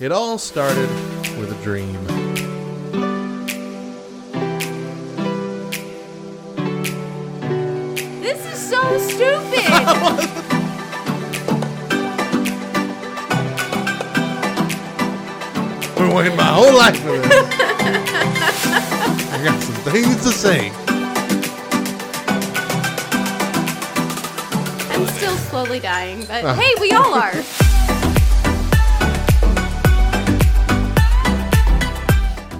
It all started with a dream. This is so stupid! I've been waiting my whole life for this. I got some things to say. I'm still slowly dying, but hey, we all are.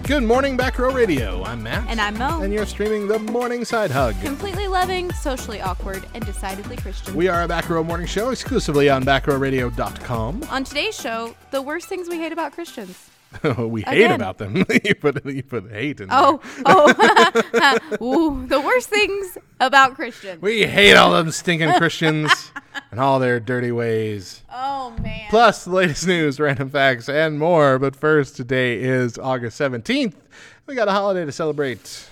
Good morning, Back Row Radio. I'm Matt. And I'm Mo. And you're streaming the Morning Side Hug. Completely loving, socially awkward, and decidedly Christian. We are a Back Row Morning Show exclusively on backrowradio.com. On today's show, the worst things we hate about Christians. We hate about them. you put hate in there. Ooh, the worst things about Christians. We hate all them stinking Christians and all their dirty ways. Oh, man. Plus the latest news, random facts, and more. But first, today is August 17th. We got a holiday to celebrate.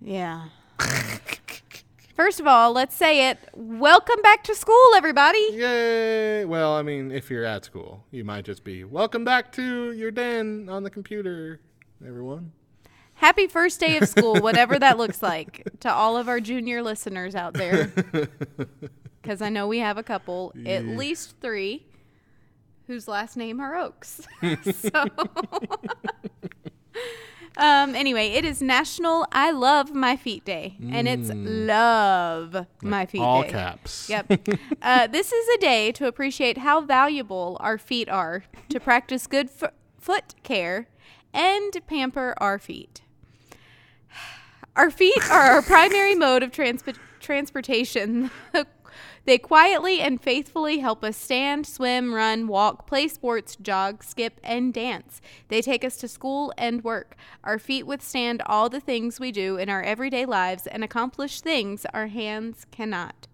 Yeah. First of all, let's say it. Welcome back to school, everybody. Yay. Well, I mean, if you're at school, you might just be, welcome back to your den on the computer, everyone. Happy first day of school, whatever that looks like, to all of our junior listeners out there. Because I know we have a couple, at least three, whose last name are Oaks. So... Anyway, it is National I Love My Feet Day, and it's Love My Feet all Day. All caps. Yep. This is a day to appreciate how valuable our feet are, to practice good foot care, and pamper our feet. Our feet are our primary mode of transportation. They quietly and faithfully help us stand, swim, run, walk, play sports, jog, skip, and dance. They take us to school and work. Our feet withstand all the things we do in our everyday lives and accomplish things our hands cannot.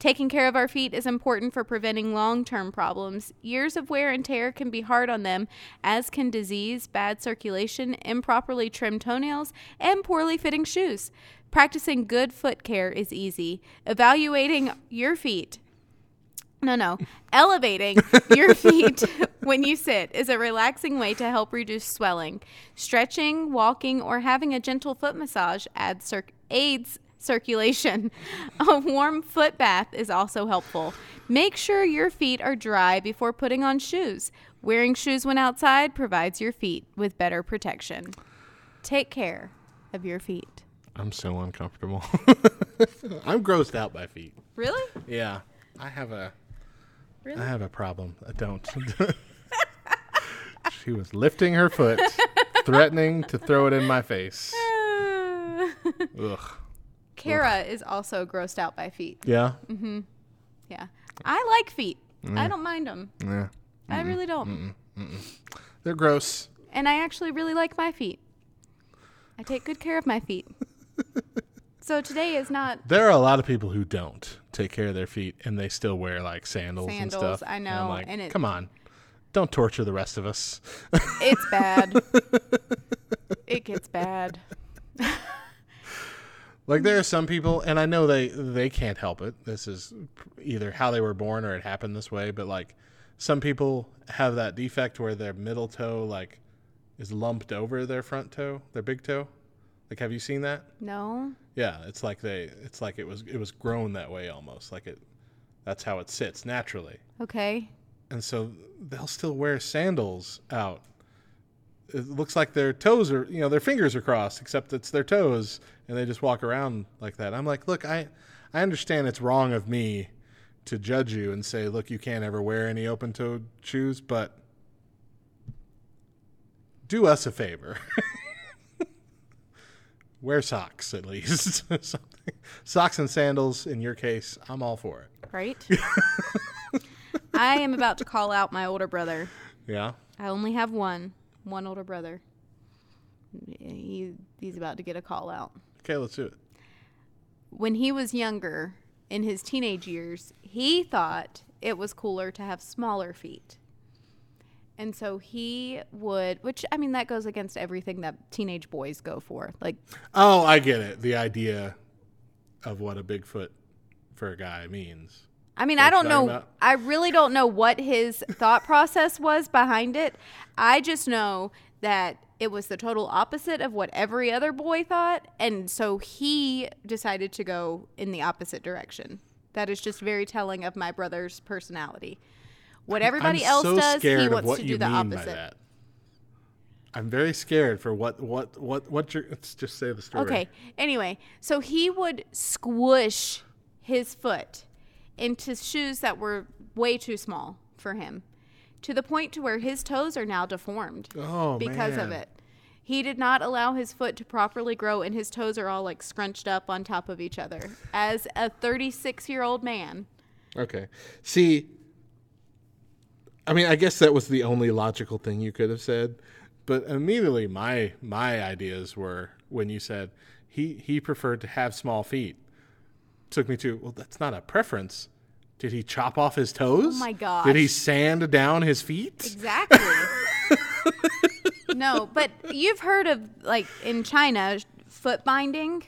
Taking care of our feet is important for preventing long-term problems. Years of wear and tear can be hard on them, as can disease, bad circulation, improperly trimmed toenails, and poorly fitting shoes. Practicing good foot care is easy. Evaluating your feet. Elevating your feet when you sit is a relaxing way to help reduce swelling. Stretching, walking, or having a gentle foot massage aids circulation. A warm foot bath is also helpful. Make sure your feet are dry before putting on shoes. Wearing shoes when outside provides your feet with better protection. Take care of your feet. I'm so uncomfortable. I'm grossed out by feet. Really? Yeah. I have a problem. I don't. She was lifting her foot, threatening to throw it in my face. Ugh. Kara is also grossed out by feet. Yeah? Mm-hmm. Yeah. I like feet. Mm. I don't mind them. Yeah. Mm-mm. I really don't. Mm-mm. Mm-mm. They're gross. And I actually really like my feet. I take good care of my feet. So today is not... There are a lot of people who don't take care of their feet, and they still wear, like, sandals and stuff. I know. And I'm like, come on. Don't torture the rest of us. It's bad. It gets bad. Like, there are some people, and I know they can't help it. This is either how they were born or it happened this way. But, like, some people have that defect where their middle toe, like, is lumped over their front toe, their big toe. Like, have you seen that? No. Yeah, it's like it was grown that way almost. Like, that's how it sits naturally. Okay. And so they'll still wear sandals out. It looks like their toes are, their fingers are crossed, except it's their toes, and they just walk around like that. I'm like, look, I understand it's wrong of me to judge you and say, look, you can't ever wear any open-toed shoes, but do us a favor. Wear socks, at least. Something. Socks and sandals, in your case, I'm all for it. Right? I am about to call out my older brother. Yeah? I only have one older brother. He's about to get a call out. Okay, let's do it. When he was younger, in his teenage years, he thought it was cooler to have smaller feet. And so he would, that goes against everything that teenage boys go for. Like, oh, I get it. The idea of what a big foot for a guy means. I mean, I don't know. About? I really don't know what his thought process was behind it. I just know that it was the total opposite of what every other boy thought. And so he decided to go in the opposite direction. That is just very telling of my brother's personality. What everybody else does, he wants to do the opposite. I'm very scared for what you're, let's just say the story. Okay. Anyway, so he would squish his foot into shoes that were way too small for him, to the point to where his toes are now deformed because of it. He did not allow his foot to properly grow, and his toes are all like scrunched up on top of each other as a 36-year-old man. Okay. See, I mean, I guess that was the only logical thing you could have said, but immediately my ideas were when you said he preferred to have small feet. Took me to, well, that's not a preference. Did he chop off his toes? Oh, my gosh. Did he sand down his feet? Exactly. No, but you've heard of, like, in China, foot binding.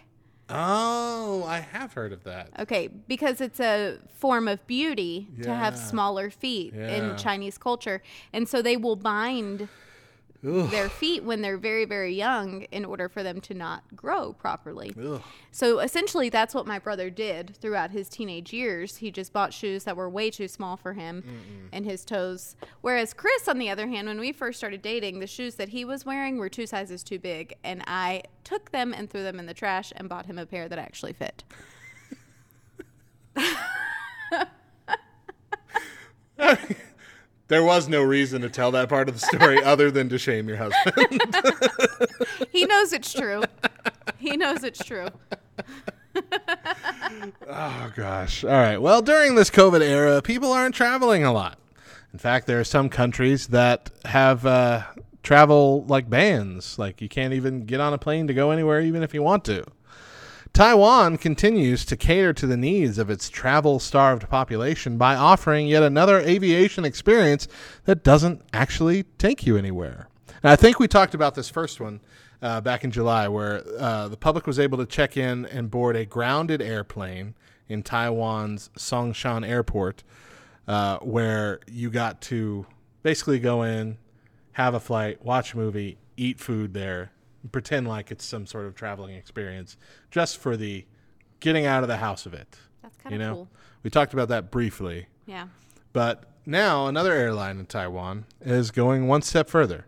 Oh, I have heard of that. Okay, because it's a form of beauty to have smaller feet in Chinese culture. And so they will bind their feet when they're very, very young in order for them to not grow properly. Ugh. So essentially that's what my brother did throughout his teenage years. He just bought shoes that were way too small for him and his toes. Whereas Chris, on the other hand, when we first started dating, the shoes that he was wearing were two sizes too big. And I took them and threw them in the trash and bought him a pair that actually fit. There was no reason to tell that part of the story other than to shame your husband. He knows it's true. He knows it's true. Oh, gosh. All right. Well, during this COVID era, people aren't traveling a lot. In fact, there are some countries that have travel like bans. Like you can't even get on a plane to go anywhere, even if you want to. Taiwan continues to cater to the needs of its travel-starved population by offering yet another aviation experience that doesn't actually take you anywhere. Now, I think we talked about this first one back in July, where the public was able to check in and board a grounded airplane in Taiwan's Songshan Airport, where you got to basically go in, have a flight, watch a movie, eat food there, pretend like it's some sort of traveling experience just for the getting out of the house of it. That's kind of cool. We talked about that briefly. Yeah. But now another airline in Taiwan is going one step further.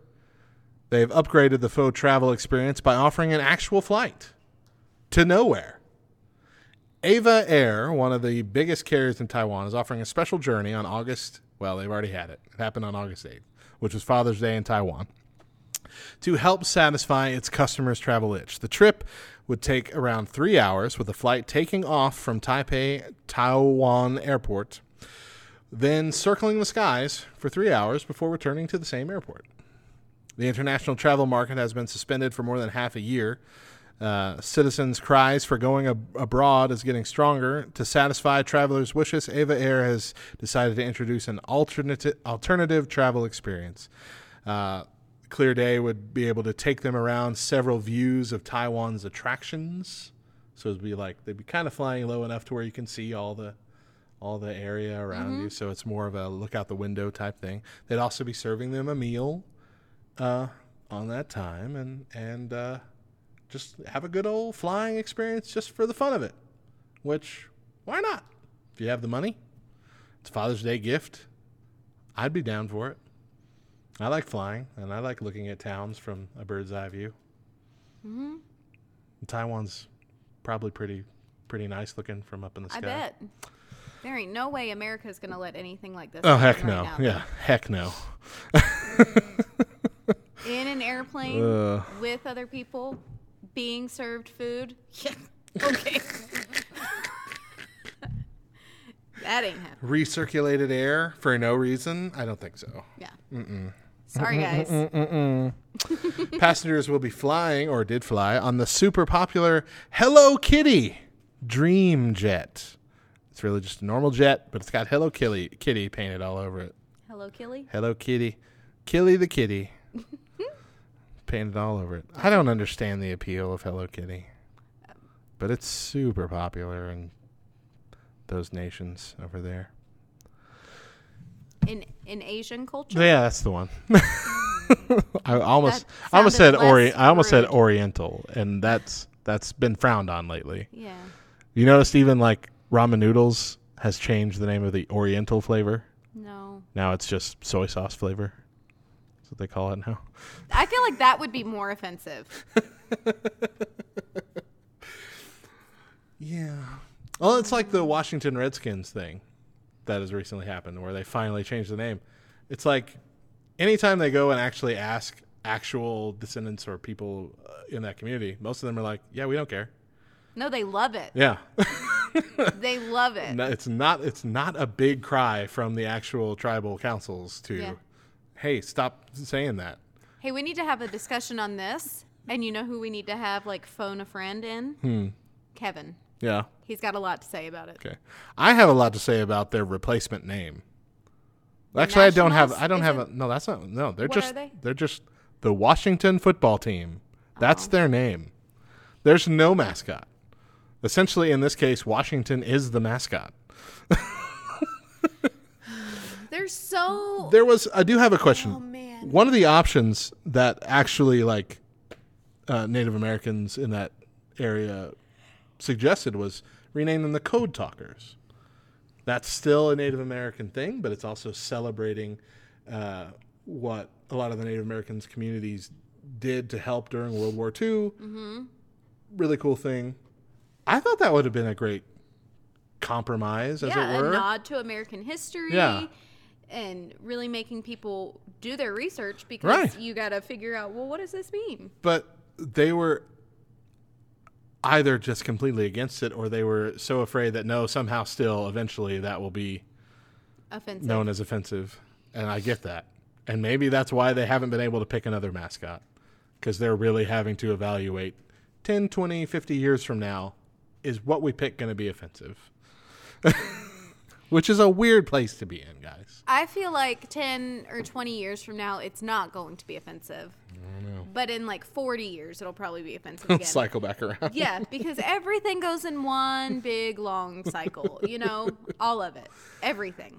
They've upgraded the faux travel experience by offering an actual flight to nowhere. EVA Air, one of the biggest carriers in Taiwan, is offering a special journey on August. Well, they've already had it. It happened on August 8th, which was Father's Day in Taiwan, to help satisfy its customers' travel itch. The trip would take around 3 hours, with a flight taking off from Taipei Taoyuan Airport, then circling the skies for 3 hours before returning to the same airport. The international travel market has been suspended for more than half a year. Citizens' cries for going abroad is getting stronger. To satisfy travelers' wishes, EVA Air has decided to introduce an alternative travel experience. Clear Day would be able to take them around several views of Taiwan's attractions. So it'd be like they'd be kind of flying low enough to where you can see all the area around you. So it's more of a look out the window type thing. They'd also be serving them a meal on that time and just have a good old flying experience just for the fun of it. Which, why not? If you have the money, it's a Father's Day gift. I'd be down for it. I like flying, and I like looking at towns from a bird's eye view. Mm-hmm. Taiwan's probably pretty nice looking from up in the sky. I bet. There ain't no way America's going to let anything like this. Oh, heck no. Right now, yeah, heck no. In an airplane with other people, being served food. Yeah. Okay. That ain't happening. Recirculated air for no reason? I don't think so. Yeah. Mm-mm. Sorry, guys. Passengers will be flying, or did fly, on the super popular Hello Kitty Dream Jet. It's really just a normal jet, but it's got Hello Kitty painted all over it. Hello Kitty? Hello Kitty. Killy the kitty. Painted all over it. I don't understand the appeal of Hello Kitty, but it's super popular in those nations over there. In Asian culture? Yeah, that's the one. I almost said Oriental, and that's been frowned on lately. Yeah. You noticed even like ramen noodles has changed the name of the Oriental flavor? No. Now it's just soy sauce flavor. That's what they call it now. I feel like that would be more offensive. Yeah. Well, it's like the Washington Redskins thing that has recently happened where they finally changed the name. It's like anytime they go and actually ask actual descendants or people in that community, most of them are like, yeah, we don't care. No, they love it. Yeah. They love it. No, it's not a big cry from the actual tribal councils to, hey, stop saying that. Hey, we need to have a discussion on this. And you know who we need to have, like, phone a friend in? Kevin. Yeah. He's got a lot to say about it. Okay. I have a lot to say about their replacement name. Actually, they're just the Washington football team. That's their name. There's no mascot. Essentially, in this case, Washington is the mascot. I do have a question. Oh, man. One of the options that actually, like, Native Americans in that area suggested was rename them the Code Talkers. That's still a Native American thing, but it's also celebrating what a lot of the Native Americans communities did to help during World War II. Mm-hmm. Really cool thing. I thought that would have been a great compromise, as it were. A nod to American history and really making people do their research because you got to figure out, well, what does this mean? But they were either just completely against it or they were so afraid that somehow still eventually that will be offensive. Known as offensive. And I get that. And maybe that's why they haven't been able to pick another mascot because they're really having to evaluate 10, 20, 50 years from now is what we pick going to be offensive, which is a weird place to be in, guys. I feel like 10 or 20 years from now, it's not going to be offensive. I don't know. But in like 40 years, it'll probably be offensive again. Cycle back around. Yeah, because everything goes in one big long cycle, all of it, everything.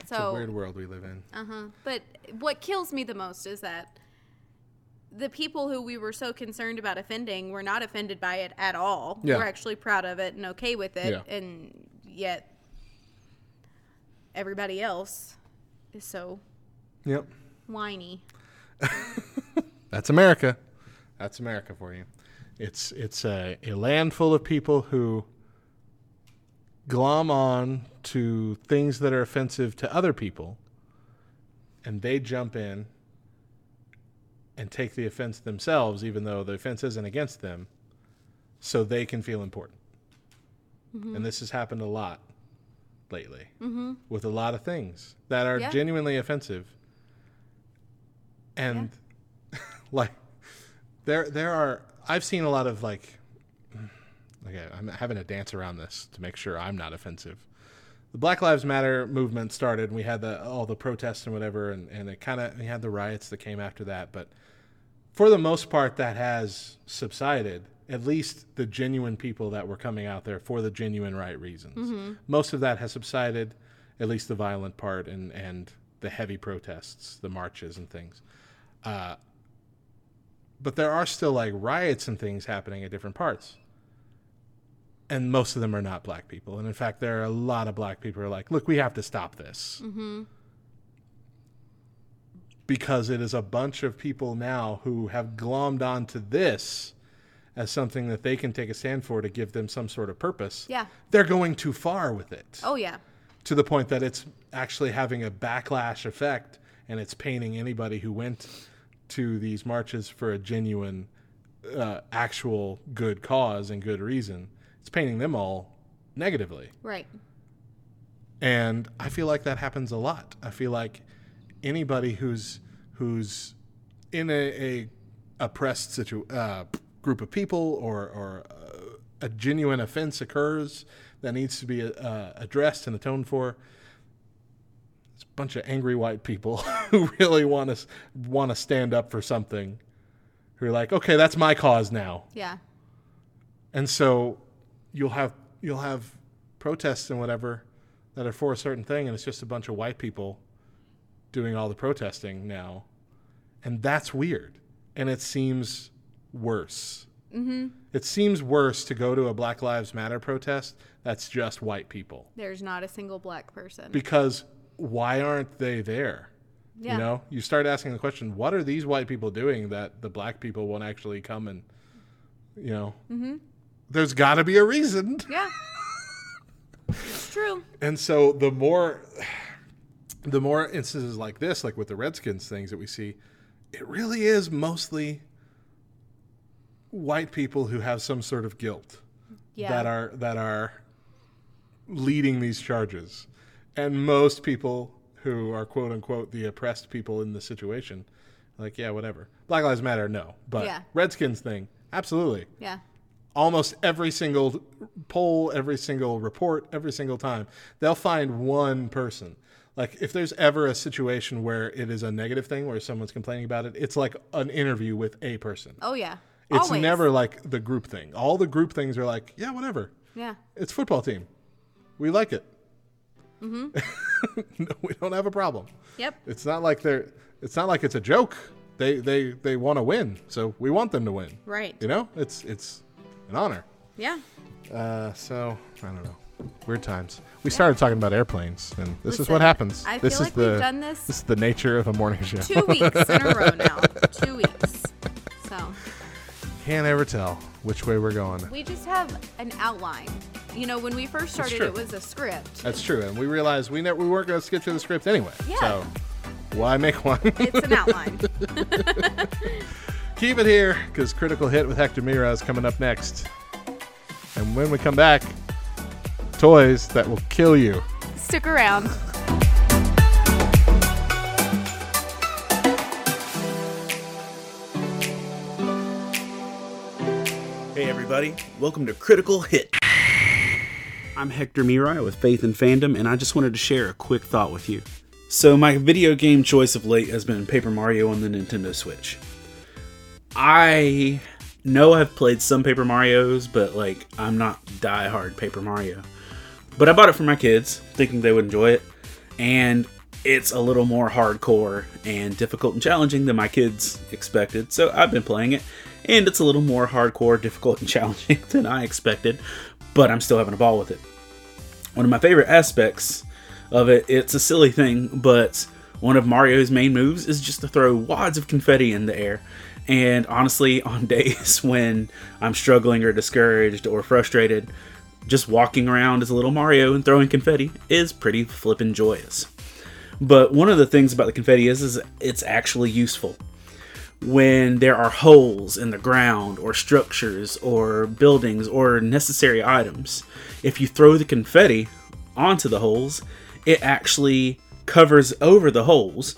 It's a weird world we live in. Uh-huh. But what kills me the most is that the people who we were so concerned about offending were not offended by it at all. Yeah. We're actually proud of it and okay with it. Yeah. And yet everybody else is so whiny. That's America. That's America for you. It's a land full of people who glom on to things that are offensive to other people. And they jump in and take the offense themselves, even though the offense isn't against them, so they can feel important. Mm-hmm. And this has happened a lot lately with a lot of things that are genuinely offensive. And like there are, I've seen a lot of I'm having to dance around this to make sure I'm not offensive. The Black Lives Matter movement started, and we had all the protests and whatever, and it kind of, we had the riots that came after that. But for the most part, that has subsided, at least the genuine people that were coming out there for the genuine right reasons. Mm-hmm. Most of that has subsided, at least the violent part and the heavy protests, the marches and things. But there are still like riots and things happening at different parts. And most of them are not black people. And in fact, there are a lot of black people who are like, look, we have to stop this. Mm-hmm. Because it is a bunch of people now who have glommed onto this as something that they can take a stand for to give them some sort of purpose. Yeah. They're going too far with it. Oh, yeah. To the point that it's actually having a backlash effect and it's painting anybody who went to these marches for a genuine, actual good cause and good reason. It's painting them all negatively. Right. And I feel like that happens a lot. I feel like anybody who's in a oppressed group of people or a genuine offense occurs that needs to be addressed and atoned for, it's a bunch of angry white people who really want to stand up for something, who are like, okay, that's my cause now. Yeah. And so you'll have protests and whatever that are for a certain thing, and it's just a bunch of white people doing all the protesting now. And that's weird. And it seems worse. Mm-hmm. It seems worse to go to a Black Lives Matter protest that's just white people. There's not a single black person. Because why aren't they there? Yeah. You know, you start asking the question, what are these white people doing that the black people won't actually come and, you know, mm-hmm. there's got to be a reason. Yeah. It's true. And so the more instances like this, like with the Redskins things that we see, it really is mostly white people who have some sort of guilt yeah. that are leading these charges. And most people who are, quote unquote, the oppressed people in the situation, like, yeah, whatever. Black Lives Matter, no. But yeah. Redskins thing, absolutely. Yeah. Almost every single poll, every single report, every single time, they'll find one person. Like, if there's ever a situation where it is a negative thing, where someone's complaining about it, it's like an interview with a person. Oh, yeah. It's always. Never like the group thing. All the group things are like, yeah, whatever. Yeah. It's football team. We like it. Mm-hmm. No, we don't have a problem. Yep. It's not like it's a joke. They want to win, so we want them to win. Right. You know, it's an honor. Yeah. So I don't know. Weird times. We started talking about airplanes, and this is what happens. I feel like we've done this. This is the nature of a morning show. 2 weeks in a row now. 2 weeks. So. Can't ever tell which way we're going. We just have an outline. You know, when we first started, it was a script. That's true, and we realized we weren't going to skip to the script anyway. Yeah. So why make one? It's an outline. Keep it here, because Critical Hit with Hector Mirai is coming up next. And when we come back, toys that will kill you. Stick around. Hey everybody, welcome to Critical Hit. I'm Hector Mirai with Faith and Fandom, and I just wanted to share a quick thought with you. So my video game choice of late has been Paper Mario on the Nintendo Switch. I know I've played some Paper Marios, but like I'm not diehard Paper Mario. But I bought it for my kids, thinking they would enjoy it, and it's a little more hardcore and difficult and challenging than my kids expected. So I've been playing it, and it's a little more hardcore, difficult, and challenging than I expected, but I'm still having a ball with it. One of my favorite aspects of it, it's a silly thing, but one of Mario's main moves is just to throw wads of confetti in the air. And honestly, on days when I'm struggling or discouraged or frustrated, just walking around as a little Mario and throwing confetti is pretty flippin' joyous. But one of the things about the confetti is it's actually useful. When there are holes in the ground or structures or buildings or necessary items, if you throw the confetti onto the holes, it actually covers over the holes.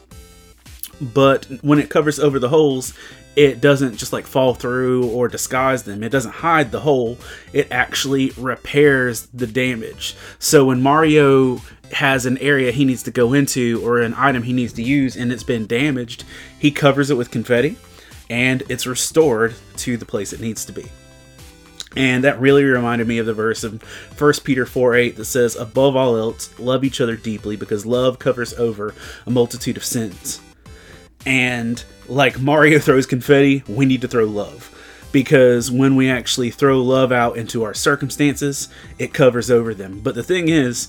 But when it covers over the holes, it doesn't just like fall through or disguise them. It doesn't hide the hole. It actually repairs the damage. So when Mario has an area he needs to go into or an item he needs to use and it's been damaged, he covers it with confetti and it's restored to the place it needs to be. And that really reminded me of the verse of 1 Peter 4:8 that says, "Above all else, love each other deeply because love covers over a multitude of sins." And like Mario throws confetti, we need to throw love. Because when we actually throw love out into our circumstances, it covers over them. But the thing is,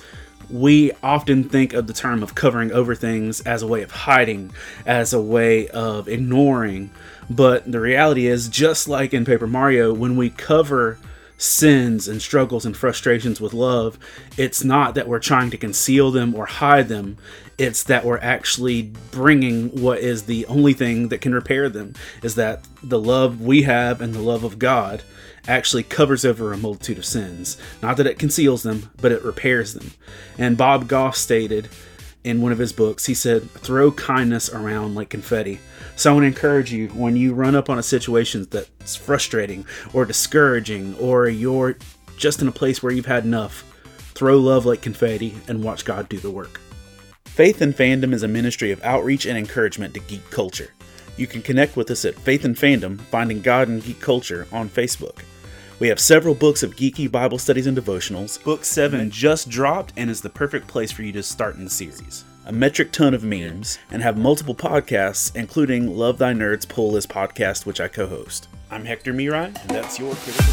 we often think of the term of covering over things as a way of hiding, as a way of ignoring. But the reality is, just like in Paper Mario, when we cover sins and struggles and frustrations with love, it's not that we're trying to conceal them or hide them. It's that we're actually bringing what is the only thing that can repair them, is that the love we have and the love of God actually covers over a multitude of sins. Not that it conceals them, but it repairs them. And Bob Goff stated in one of his books, he said, "Throw kindness around like confetti." So I want to encourage you, when you run up on a situation that's frustrating or discouraging, or you're just in a place where you've had enough, throw love like confetti and watch God do the work. Faith and Fandom is a ministry of outreach and encouragement to geek culture. You can connect with us at Faith and Fandom, Finding God in Geek Culture on Facebook. We have several books of geeky Bible studies and devotionals. Book 7 just dropped and is the perfect place for you to start in the series. A metric ton of memes, and have multiple podcasts, including Love Thy Nerds, Pull This Podcast, which I co-host. I'm Hector Mirai, and that's your Critical.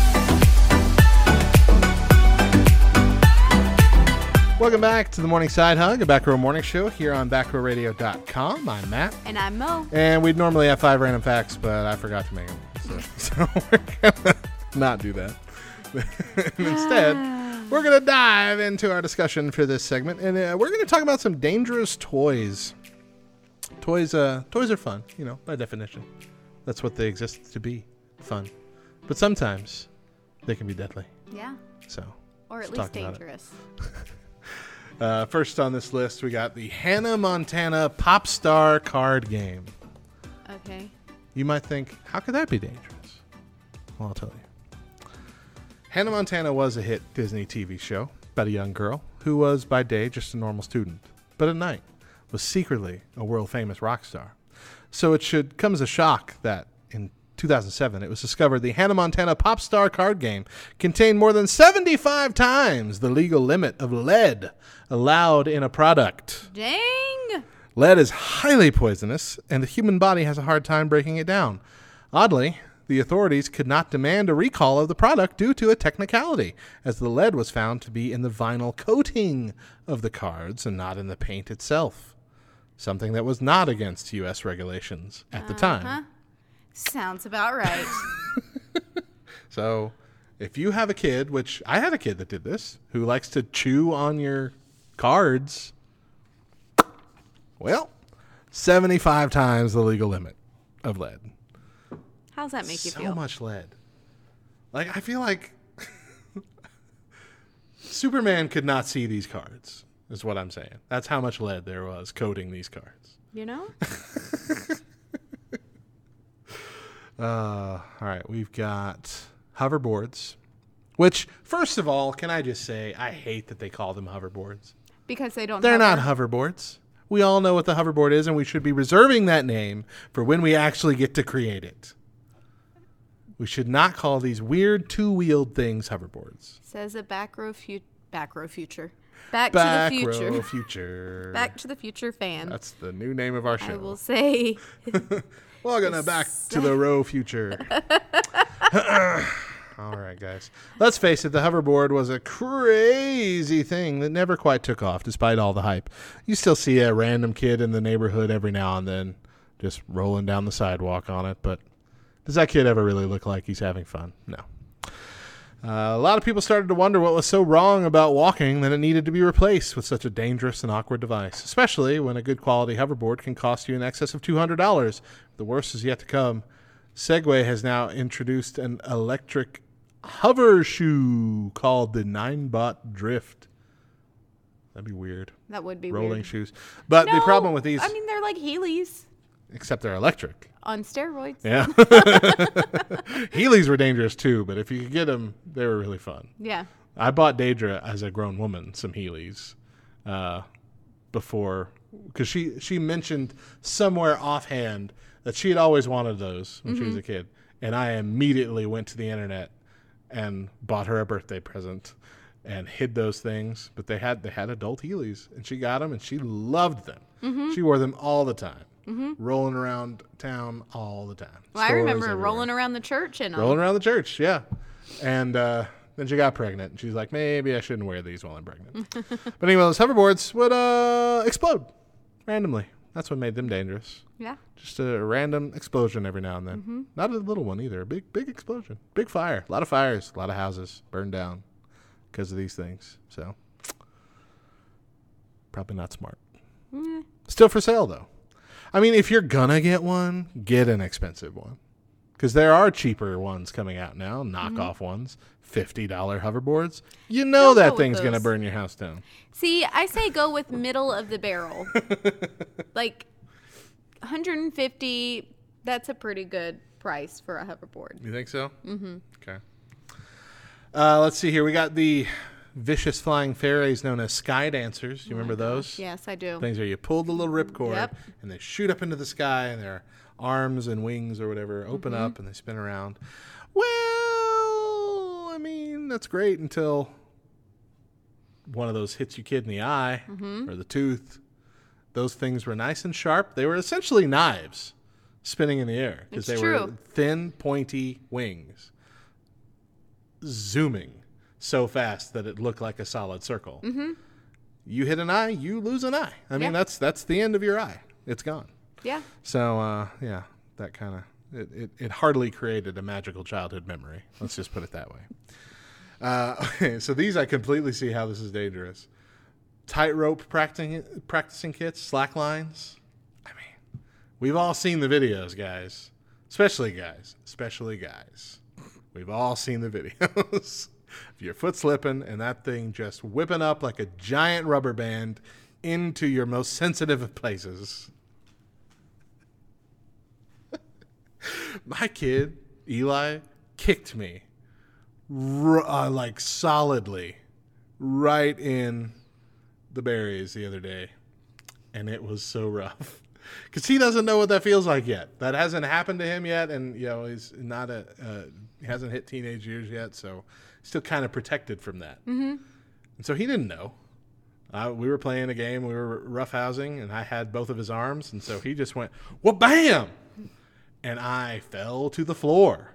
Welcome back to the Morning Side Hug, a Back Row Morning Show here on BackRowRadio.com. I'm Matt. And I'm Mo. And we'd normally have 5 random facts, but I forgot to make them. So we're going to not do that. Instead... we're going to dive into our discussion for this segment, and we're going to talk about some dangerous toys. Toys are fun, you know, by definition. That's what they exist to be, fun. But sometimes they can be deadly. Yeah. So, or at least dangerous. First on this list, we got the Hannah Montana Pop Star card game. Okay. You might think, how could that be dangerous? Well, I'll tell you. Hannah Montana was a hit Disney TV show about a young girl who was, by day, just a normal student, but at night was secretly a world-famous rock star. So it should come as a shock that in 2007, it was discovered the Hannah Montana Pop Star card game contained more than 75 times the legal limit of lead allowed in a product. Dang! Lead is highly poisonous, and the human body has a hard time breaking it down. Oddly... the authorities could not demand a recall of the product due to a technicality, as the lead was found to be in the vinyl coating of the cards and not in the paint itself, something that was not against U.S. regulations at the time. Sounds about right. So if you have a kid, which I had a kid that did this, who likes to chew on your cards, well, 75 times the legal limit of lead. How's that make you feel? So much lead. Like, I feel like Superman could not see these cards, is what I'm saying. That's how much lead there was coating these cards. You know? All right, we've got hoverboards, which, first of all, can I just say I hate that they call them hoverboards? Because they don't. They're not hoverboards. We all know what the hoverboard is, and we should be reserving that name for when we actually get to create it. We should not call these weird two-wheeled things hoverboards. Says a back row future. Back to the future. Row future. Back to the future fan. That's the new name of our show. I will say. Welcome to Back to the Row Future. All right, guys. Let's face it, the hoverboard was a crazy thing that never quite took off, despite all the hype. You still see a random kid in the neighborhood every now and then just rolling down the sidewalk on it, but... does that kid ever really look like he's having fun? No. A lot of people started to wonder what was so wrong about walking that it needed to be replaced with such a dangerous and awkward device, especially when a good quality hoverboard can cost you in excess of $200. The worst is yet to come. Segway has now introduced an electric hover shoe called the Ninebot Drift. That'd be weird. That would be rolling weird. Rolling shoes. But no, the problem with these... I mean, they're like Heelys. Except they're electric. On steroids. Yeah. Heelys were dangerous too, but if you could get them, they were really fun. Yeah. I bought Daedra as a grown woman some Heelys before, because she mentioned somewhere offhand that she had always wanted those when she was a kid. And I immediately went to the internet and bought her a birthday present and hid those things. But they had adult Heelys, and she got them, and she loved them. Mm-hmm. She wore them all the time. Mm-hmm. Rolling around town all the time. Well, I remember everywhere. Rolling around the church. Rolling around the church, yeah. And then she got pregnant. And she's like, maybe I shouldn't wear these while I'm pregnant. But anyway, those hoverboards would explode randomly. That's what made them dangerous. Yeah. Just a random explosion every now and then. Mm-hmm. Not a little one either. A big explosion. Big fire. A lot of fires. A lot of houses burned down because of these things. So probably not smart. Mm. Still for sale, though. I mean, if you're going to get one, get an expensive one. Because there are cheaper ones coming out now, knockoff ones, $50 hoverboards. You know that thing's going to burn your house down. See, I say go with middle of the barrel. Like, $150, that's a pretty good price for a hoverboard. You think so? Mm-hmm. Okay. Let's see here. We got the... vicious flying fairies known as sky dancers. You remember those? Yes, I do. Things where you pull the little ripcord and they shoot up into the sky and their arms and wings or whatever open up and they spin around. Well, I mean, that's great until one of those hits you kid in the eye or the tooth. Those things were nice and sharp. They were essentially knives spinning in the air because they were thin, pointy wings zooming so fast that it looked like a solid circle. Mm-hmm. You hit an eye, you lose an eye. I mean, that's the end of your eye. It's gone. Yeah. So, yeah, that kind of... It hardly created a magical childhood memory. Let's just put it that way. Okay, so these, I completely see how this is dangerous. Tightrope practicing kits, slack lines. I mean, we've all seen the videos, guys. Especially guys. We've all seen the videos. If your foot's slipping and that thing just whipping up like a giant rubber band into your most sensitive of places. My kid, Eli, kicked me like solidly right in the berries the other day. And it was so rough because he doesn't know what that feels like yet. That hasn't happened to him yet. And, you know, he's not he hasn't hit teenage years yet. So still kind of protected from that. Mm-hmm. And so he didn't know. We were playing a game. We were roughhousing and I had both of his arms. And so he just went, well, bam. And I fell to the floor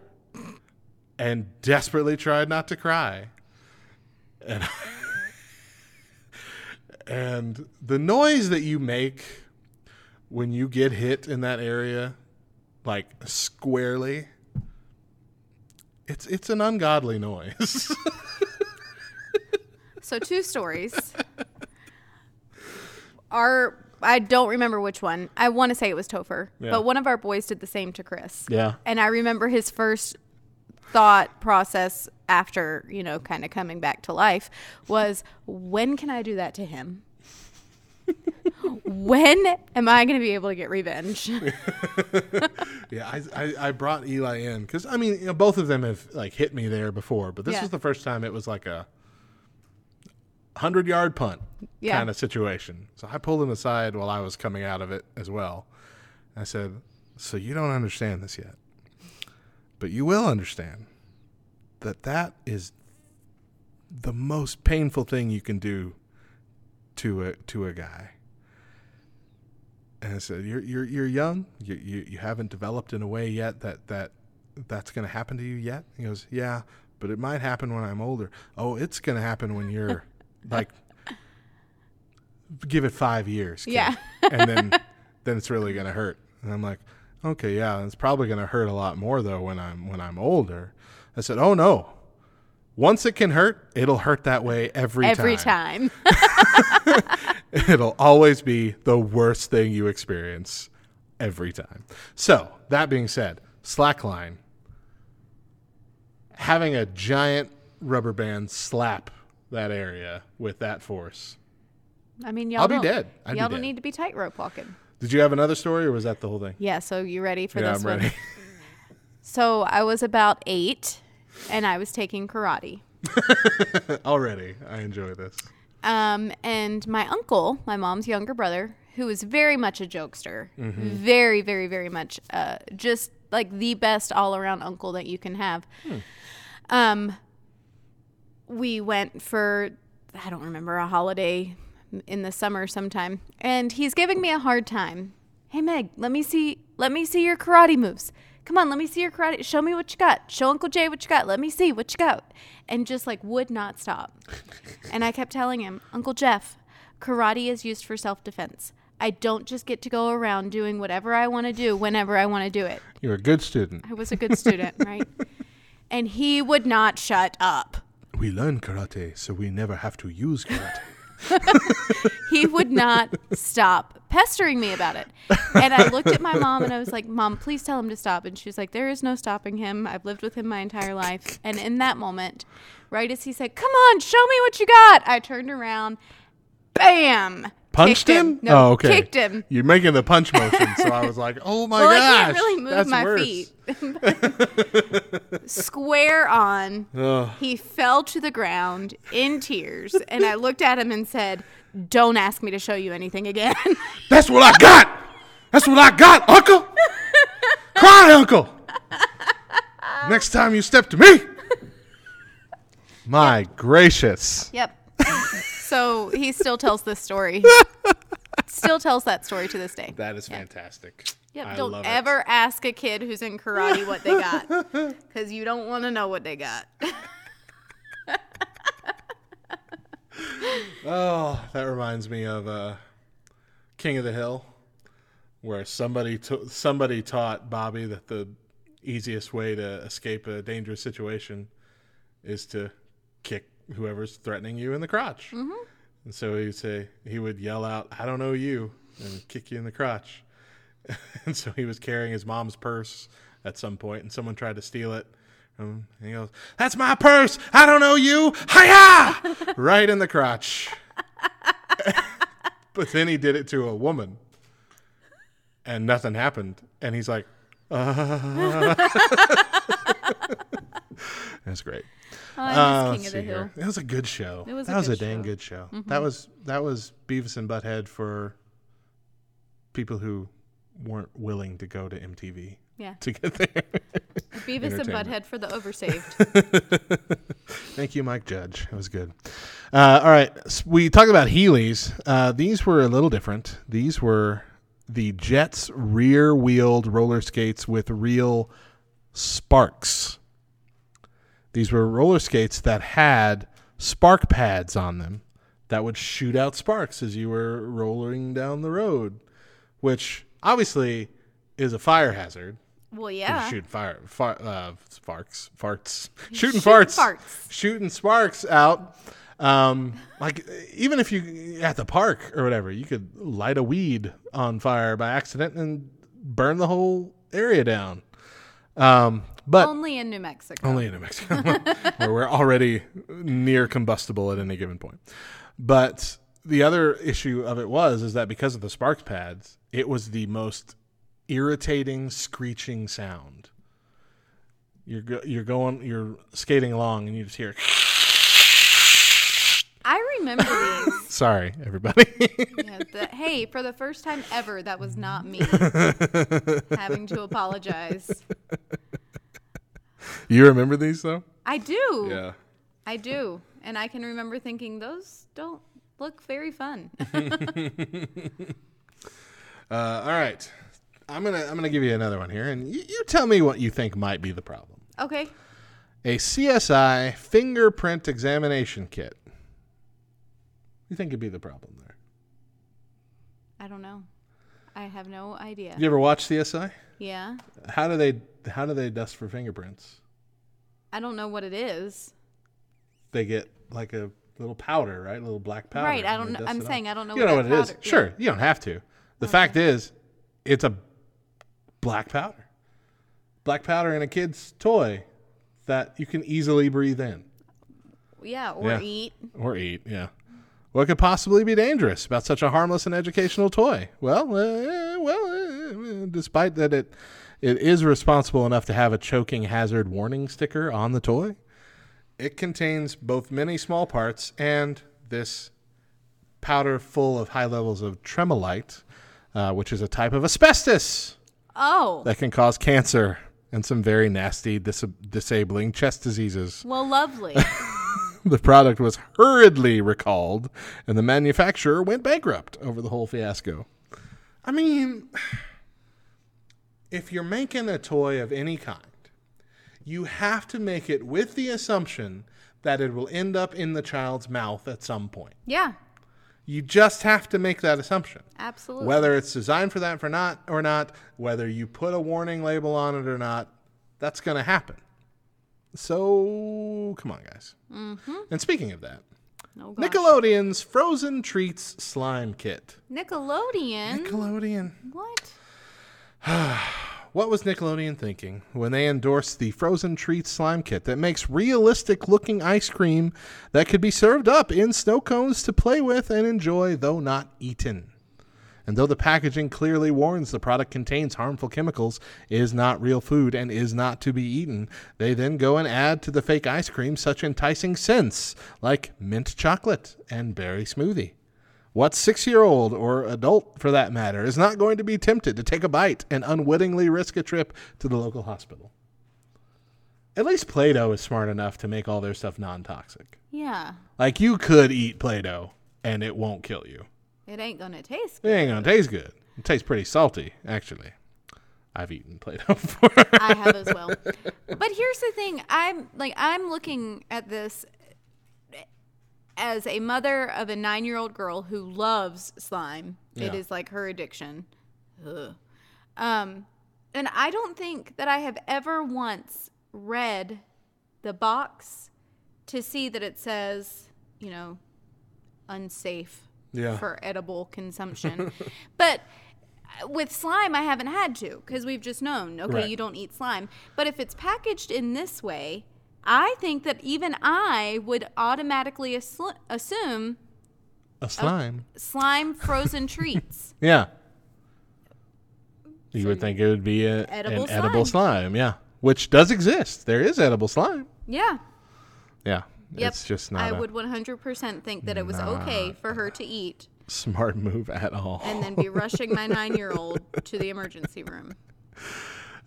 and desperately tried not to cry. And the noise that you make when you get hit in that area, like squarely, it's an ungodly noise. So two stories. I don't remember which one. I want to say it was Topher, but one of our boys did the same to Chris. Yeah. And I remember his first thought process after, you know, kind of coming back to life was, when can I do that to him? When am I going to be able to get revenge? Yeah, I brought Eli in because, I mean, you know, both of them have like hit me there before, but this was the first time it was like a 100-yard punt kind of situation. So I pulled him aside while I was coming out of it as well. I said, so you don't understand this yet, but you will understand that that is the most painful thing you can do to a guy. And I said, you're young. You haven't developed in a way yet that's going to happen to you yet. He goes, yeah, but it might happen when I'm older. Oh, it's going to happen when you're like, give it 5 years. Kid. Yeah. And then it's really going to hurt. And I'm like, okay, yeah, it's probably going to hurt a lot more though when I'm older. I said, oh no, once it can hurt, it'll hurt that way every time. It'll always be the worst thing you experience every time. So that being said, slackline, having a giant rubber band slap that area with that force. I mean, y'all don't need to be tightrope walking. Did you have another story or was that the whole thing? Yeah. So you ready for this one? Yeah, I'm ready. So I was about 8 and I was taking karate. Already. I enjoy this. And my uncle, my mom's younger brother, who is very much a jokester, very, very, very much, just like the best all around uncle that you can have. We went for, I don't remember, a holiday in the summer sometime. And he's giving me a hard time. Hey, Meg, let me see your karate moves. Come on, let me see your karate. Show me what you got. Show Uncle Jay what you got. Let me see what you got. And just like would not stop. And I kept telling him, Uncle Jeff, karate is used for self-defense. I don't just get to go around doing whatever I want to do whenever I want to do it. You're a good student. I was a good student, right? And he would not shut up. We learn karate, so we never have to use karate. He would not stop pestering me about it. And I looked at my mom and I was like, Mom, please tell him to stop. And she was like, there is no stopping him. I've lived with him my entire life. And in that moment, right as he said, come on, show me what you got, I turned around, bam. Punched him? No, oh, okay. Kicked him. You're making the punch motion, so I was like, oh my gosh. I can't really move my feet. Square on. Ugh. He fell to the ground in tears, and I looked at him and said, don't ask me to show you anything again. That's what I got. That's what I got, Uncle. Cry, Uncle. Next time you step to me. My gracious. Yep. So he still tells this story. Still tells that story to this day. That is fantastic. Yep. I don't ever ask a kid who's in karate what they got, because you don't want to know what they got. Oh, that reminds me of King of the Hill, where somebody taught Bobby that the easiest way to escape a dangerous situation is to kick whoever's threatening you in the crotch. Mm-hmm. And so he would yell out, "I don't know you," and kick you in the crotch. And so he was carrying his mom's purse at some point, and someone tried to steal it. And he goes, "That's my purse. I don't know you. Hiya!" Right in the crotch. But then he did it to a woman, and nothing happened. And he's like, That's great. Oh, King of the Hill. It was a good show. It was a dang good show. Mm-hmm. That was Beavis and Butthead for people who weren't willing to go to MTV. Yeah. To get there. Beavis and Butthead for the oversaved. Thank you, Mike Judge. It was good. All right. So we talked about Heelys. These were a little different. These were the Jets rear-wheeled roller skates with real sparks. These were roller skates that had spark pads on them that would shoot out sparks as you were rolling down the road, which obviously is a fire hazard. Well, yeah. Shooting farts. Shooting farts. Shooting sparks out. Like, even if you at the park or whatever, you could light a weed on fire by accident and burn the whole area down. But only in New Mexico. Where we're already near combustible at any given point. But the other issue of it is that because of the spark pads, it was the most irritating, screeching sound. You're skating along and you just hear. I remember these. Sorry, everybody. Hey, for the first time ever, that was not me having to apologize. You remember these, though? I do. Yeah. I do. And I can remember thinking, those don't look very fun. All right. I'm gonna give you another one here, and you tell me what you think might be the problem. Okay. A CSI fingerprint examination kit. You think could be the problem there? I don't know. I have no idea. You ever watch CSI? Yeah. How do they dust for fingerprints? I don't know what it is. They get like a little powder, right? A little black powder. Right. I don't know. I'm saying I don't know. You know what it is? Sure. Yeah. You don't have to. The fact is, it's a black powder. Black powder in a kid's toy that you can easily breathe in. Yeah, or eat. Or eat, yeah. What could possibly be dangerous about such a harmless and educational toy? Well, despite that it is responsible enough to have a choking hazard warning sticker on the toy, it contains both many small parts and this powder full of high levels of tremolite, which is a type of asbestos. Oh. That can cause cancer and some very nasty, disabling chest diseases. Well, lovely. The product was hurriedly recalled, and the manufacturer went bankrupt over the whole fiasco. I mean, if you're making a toy of any kind, you have to make it with the assumption that it will end up in the child's mouth at some point. Yeah. You just have to make that assumption. Absolutely. Whether it's designed for that or not, whether you put a warning label on it or not, that's going to happen. So, come on, guys. Mm-hmm. And speaking of that, Nickelodeon's Frozen Treats Slime Kit. Nickelodeon? What? What was Nickelodeon thinking when they endorsed the Frozen Treats Slime Kit that makes realistic-looking ice cream that could be served up in snow cones to play with and enjoy, though not eaten? And though the packaging clearly warns the product contains harmful chemicals, is not real food, and is not to be eaten, they then go and add to the fake ice cream such enticing scents like mint chocolate and berry smoothie. What 6-year-old, or adult for that matter, is not going to be tempted to take a bite and unwittingly risk a trip to the local hospital? At least Play-Doh is smart enough to make all their stuff non-toxic. Yeah. Like, you could eat Play-Doh, and it won't kill you. It ain't going to taste good. It ain't going to taste good. It tastes pretty salty, actually. I've eaten Play-Doh before. I have as well. But here's the thing. I'm looking at this as a mother of a 9-year-old girl who loves slime. Yeah. It is like her addiction. Ugh. And I don't think that I have ever once read the box to see that it says, you know, unsafe for edible consumption. But with slime, I haven't had to, because we've just known, okay, right. You don't eat slime. But if it's packaged in this way, I think that even I would automatically assume a slime. Slime frozen treats. Yeah. You would think it would be an edible slime, yeah. Which does exist. There is edible slime. Yeah. Yeah. Yep. It's just not. I would 100% think that it was okay for her to eat. Smart move at all. And then be rushing my 9-year-old to the emergency room.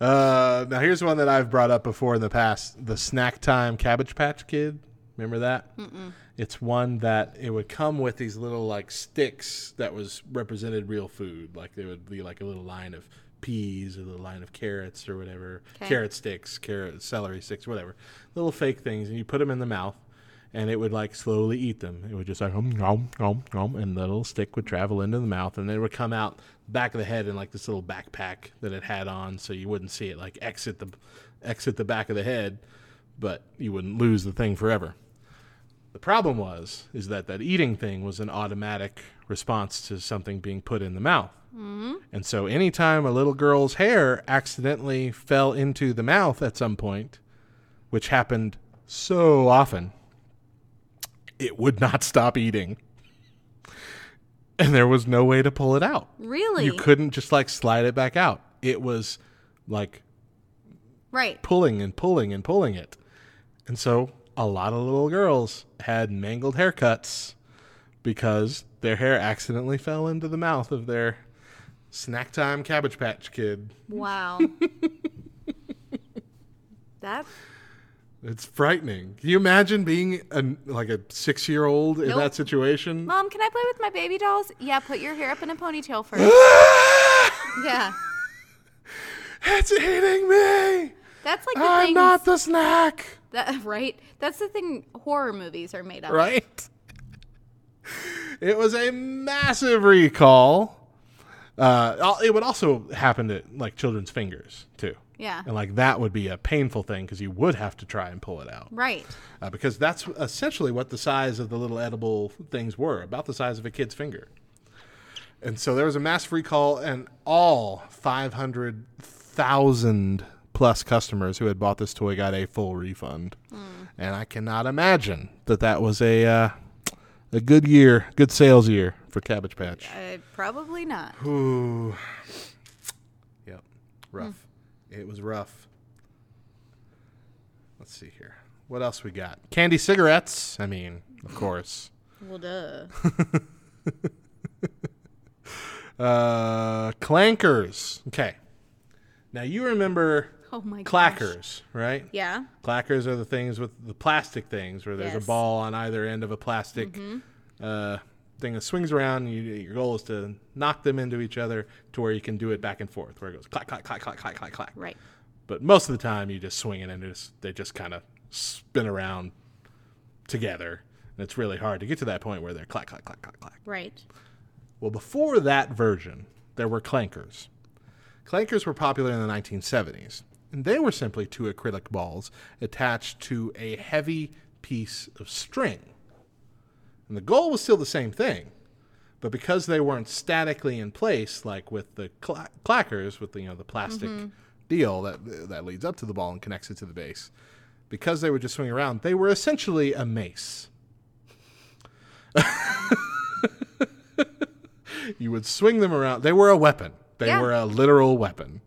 Now, here's one that I've brought up before in the past. The snack time Cabbage Patch Kid. Remember that? Mm-mm. It's one that it would come with these little like sticks that was represented real food. Like there would be like a little line of peas or the line of carrots or whatever, carrot sticks, celery sticks, whatever, little fake things, and you put them in the mouth, and it would like slowly eat them. It would just like nom nom nom, and the little stick would travel into the mouth, and it would come out the back of the head in like this little backpack that it had on, so you wouldn't see it like exit the back of the head, but you wouldn't lose the thing forever. The problem is that eating thing was an automatic response to something being put in the mouth. Mm-hmm. And so anytime a little girl's hair accidentally fell into the mouth at some point, which happened so often, it would not stop eating. And there was no way to pull it out. Really? You couldn't just like slide it back out. It was like pulling and pulling and pulling it. And so a lot of little girls had mangled haircuts because their hair accidentally fell into the mouth of their snack time Cabbage Patch Kid. Wow. It's frightening. Can you imagine being a 6-year-old in that situation? Mom, can I play with my baby dolls? Yeah, put your hair up in a ponytail first. Yeah. It's eating me. That's like I'm not the snack. That's the thing horror movies are made of. Right? It was a massive recall. It would also happen to like children's fingers too. Yeah. And like that would be a painful thing because you would have to try and pull it out. Right. Because that's essentially what the size of the little edible things were, about the size of a kid's finger. And so there was a mass recall, and all 500,000 plus customers who had bought this toy got a full refund. Mm. And I cannot imagine that was a good year, good sales year for Cabbage Patch. Probably not. Ooh. Yep. Rough. Mm. It was rough. Let's see here. What else we got? Candy cigarettes. I mean, of course. Well, duh. Clankers. Okay. Now, you remember... Oh my clackers, gosh. Right? Yeah. Clackers are the things with the plastic things where there's a ball on either end of a plastic thing that swings around. And your goal is to knock them into each other to where you can do it back and forth, where it goes clack, clack, clack, clack, clack, clack, clack. Right. But most of the time you just swing it and they just kind of spin around together. And it's really hard to get to that point where they're clack, clack, clack, clack, clack. Right. Well, before that version, there were clankers. Clankers were popular in the 1970s. And they were simply two acrylic balls attached to a heavy piece of string. And the goal was still the same thing, but because they weren't statically in place, like with the clackers, with the plastic deal that leads up to the ball and connects it to the base, because they would just swing around, they were essentially a mace. You would swing them around. They were a weapon. They were a literal weapon.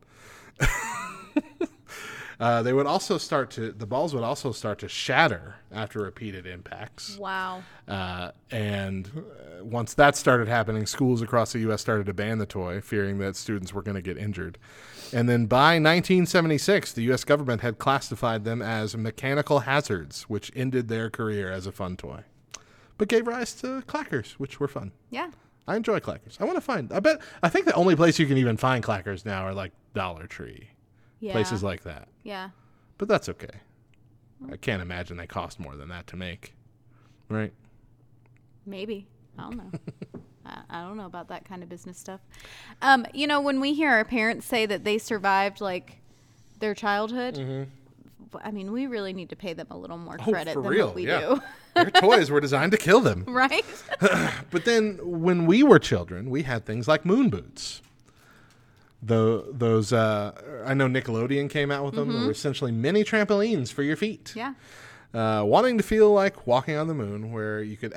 They would also start to, the balls would also start to shatter after repeated impacts. Wow. And once that started happening, schools across the U.S. started to ban the toy, fearing that students were going to get injured. And then by 1976, the U.S. government had classified them as mechanical hazards, which ended their career as a fun toy, but gave rise to clackers, which were fun. Yeah. I enjoy clackers. I want to find, I think the only place you can even find clackers now are like Dollar Tree. Yeah. Places like that. Yeah. But that's okay. I can't imagine they cost more than that to make. Right? Maybe. I don't know. I don't know about that kind of business stuff. You know, when we hear our parents say that they survived like their childhood, I mean, we really need to pay them a little more credit than what we do. Their toys were designed to kill them. Right? But then when we were children, we had things like moon boots. Those I know Nickelodeon came out with them. They were essentially mini trampolines for your feet. Yeah. Wanting to feel like walking on the moon, where you could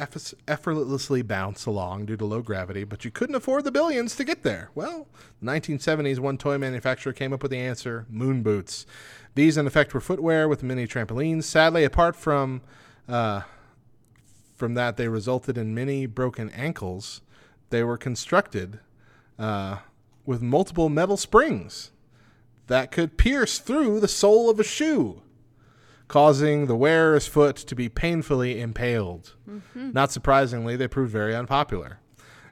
effortlessly bounce along due to low gravity, but you couldn't afford the billions to get there. Well, the 1970s, one toy manufacturer came up with the answer, moon boots. These, in effect, were footwear with mini trampolines. Sadly, apart from that, they resulted in many broken ankles. They were constructed with multiple metal springs that could pierce through the sole of a shoe, causing the wearer's foot to be painfully impaled. Not surprisingly, they proved very unpopular.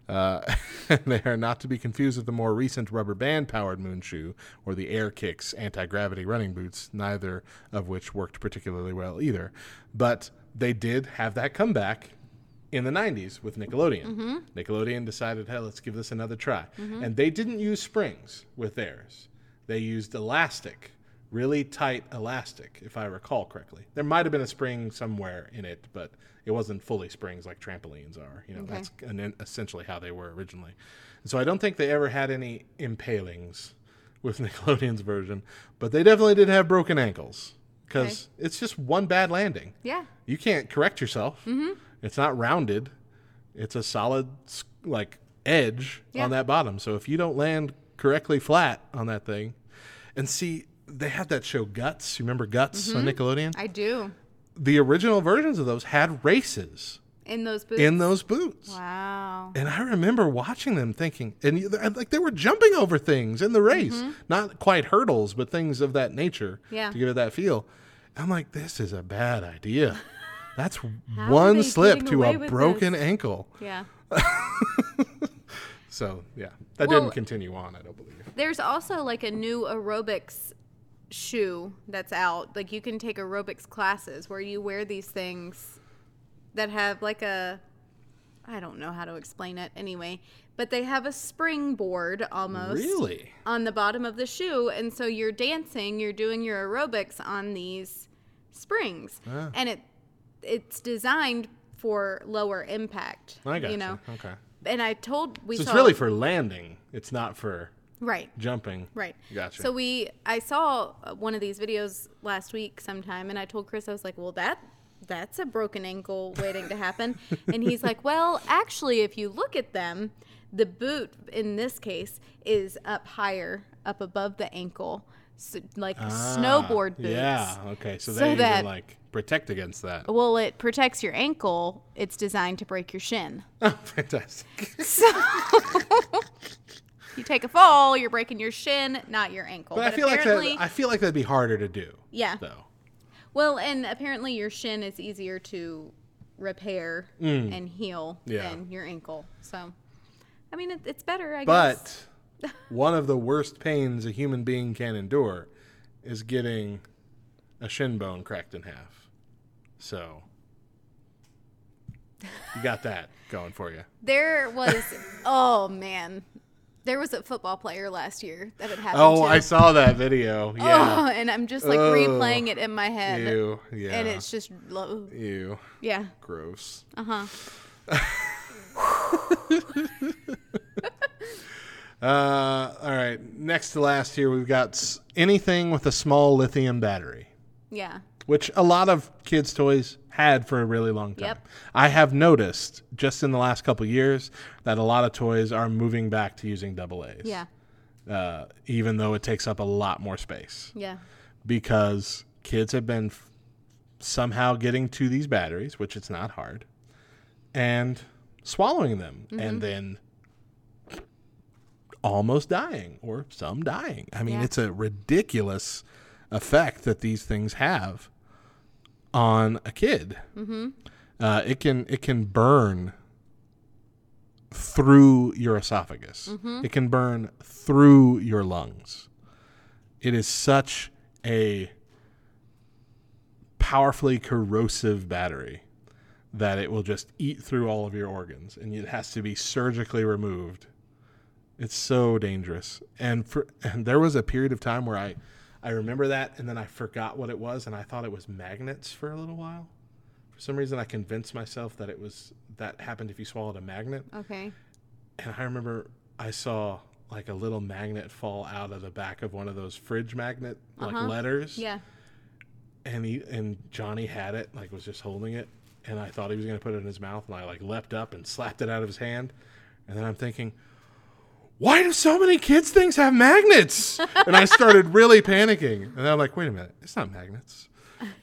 They are not to be confused with the more recent rubber band-powered moon shoe or the Air Kicks anti-gravity running boots, neither of which worked particularly well either. But they did have that comeback in the 90s with Nickelodeon. Nickelodeon decided, hey, let's give this another try. And they didn't use springs with theirs. They used elastic. Really tight elastic, if I recall correctly. There might have been a spring somewhere in it, but it wasn't fully springs like trampolines are. You know, that's essentially how they were originally. And so I don't think they ever had any impalings with Nickelodeon's version, but they definitely did have broken ankles because it's just one bad landing. Yeah, you can't correct yourself. It's not rounded; it's a solid like edge on that bottom. So if you don't land correctly flat on that thing, and see. They had that show Guts. You remember Guts on Nickelodeon? I do. The original versions of those had races. In those boots? In those boots. Wow. And I remember watching them thinking, and like they were jumping over things in the race. Not quite hurdles, but things of that nature to give it that feel. I'm like, this is a bad idea. That's one slip to a broken ankle. Yeah. So, yeah. That didn't continue on, I don't believe. There's also like a new aerobics shoe that's out. Like you can take aerobics classes where you wear these things that have like a, I don't know how to explain it anyway, but they have a springboard almost on the bottom of the shoe. And so you're dancing, you're doing your aerobics on these springs and it's designed for lower impact, you know? Okay. And I told, we so it's really for landing. It's not for jumping. Right. Gotcha. So I saw one of these videos last week sometime, and I told Chris, I was like, well, that's a broken ankle waiting to happen. And he's like, well, actually, if you look at them, the boot in this case is up higher, up above the ankle, so like snowboard boots. Yeah. Okay. So they that like protect against that. Well, it protects your ankle. It's designed to break your shin. Oh, fantastic. So... You take a fall, you're breaking your shin, not your ankle. But I feel like that'd be harder to do. Yeah. Though. Well, and apparently your shin is easier to repair and heal than your ankle. So, I mean, it's better, I guess. But one of the worst pains a human being can endure is getting a shin bone cracked in half. So... You got that going for you. There was... Oh, man. There was a football player last year that it happened to. Oh, I saw that video. Yeah. Oh, and I'm just like replaying it in my head. Ew. Yeah. And it's just low. Ew. Yeah. Gross. All right. Next to last here, we've got anything with a small lithium battery. Yeah. Which a lot of kids' toys had for a really long time. Yep. I have noticed just in the last couple of years that a lot of toys are moving back to using AA's. Yeah. Even though it takes up a lot more space. Yeah. because kids have been somehow getting to these batteries, which it's not hard, and swallowing them, mm-hmm. and then almost dying, or some dying. I mean, it's a ridiculous effect that these things have on a kid. Mm-hmm. It can burn through your esophagus. Mm-hmm. It can burn through your lungs. It is such a powerfully corrosive battery that it will just eat through all of your organs, and it has to be surgically removed. It's so dangerous. And there was a period of time where I remember that, and then I forgot what it was, and I thought it was magnets for a little while. For some reason, I convinced myself that that happened if you swallowed a magnet. Okay. And I remember I saw like a little magnet fall out of the back of one of those fridge magnet like letters. Yeah. And Johnny had it, like was just holding it, and I thought he was going to put it in his mouth, and I like leapt up and slapped it out of his hand. And then I'm thinking, why do so many kids' things have magnets? And I started really panicking. And then I'm like, wait a minute, it's not magnets.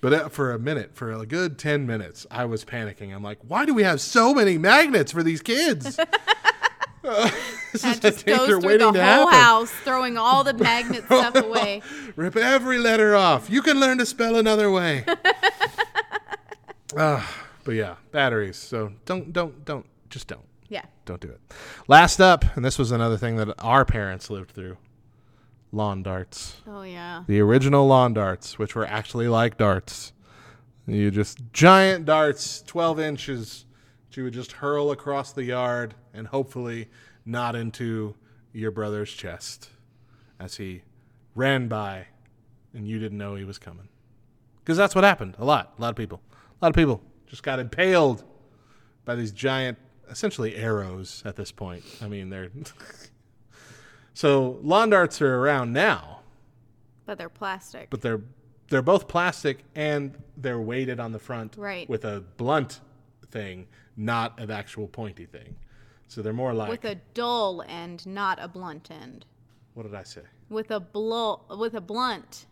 But for a good 10 minutes, I was panicking. I'm like, why do we have so many magnets for these kids? This is a danger waiting to happen. Goes through the whole house, throwing all the magnet stuff away. Rip every letter off. You can learn to spell another way. But yeah, batteries. So don't, just don't. Yeah. Don't do it. Last up, and this was another thing that our parents lived through, lawn darts. Oh, yeah. The original lawn darts, which were actually like darts. You just giant darts, 12 inches, that you would just hurl across the yard and hopefully not into your brother's chest as he ran by and you didn't know he was coming. Because that's what happened a lot. A lot of people just got impaled by these giant, essentially arrows at this point. I mean, they're so lawn darts are around now, but they're plastic. But they're both plastic, and they're weighted on the front with a blunt thing, not an actual pointy thing. So they're more like with a dull end, not a blunt end. What did I say? With a blunt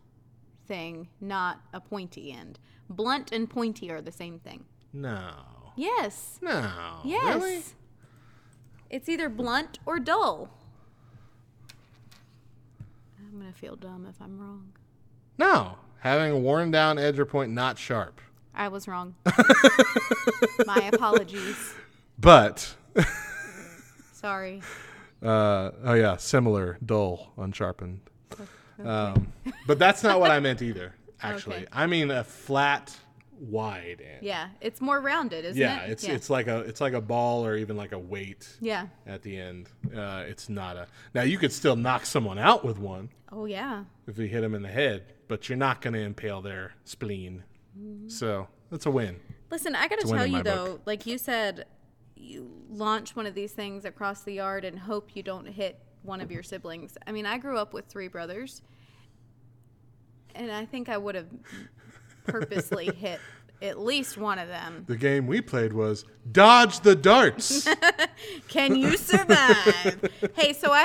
thing, not a pointy end. Blunt and pointy are the same thing. No. Yes. No. Yes. Really? It's either blunt or dull. I'm going to feel dumb if I'm wrong. No. Having a worn down edge or point, not sharp. I was wrong. My apologies. But. Sorry. Similar, dull, unsharpened. Okay. But that's not what I meant either, actually. Okay. I mean a flat, wide end. Yeah, it's more rounded, isn't it? It's like a ball or even like a weight. Yeah. At the end, it's not a. Now you could still knock someone out with one. Oh yeah. If you hit them in the head, but you're not going to impale their spleen. Mm-hmm. So that's a win. Listen, I got to tell you though, like you said, you launch one of these things across the yard and hope you don't hit one of your siblings. I mean, I grew up with three brothers, and I think I would have purposely hit at least one of them. The game we played was dodge the darts. Can you survive? Hey, so I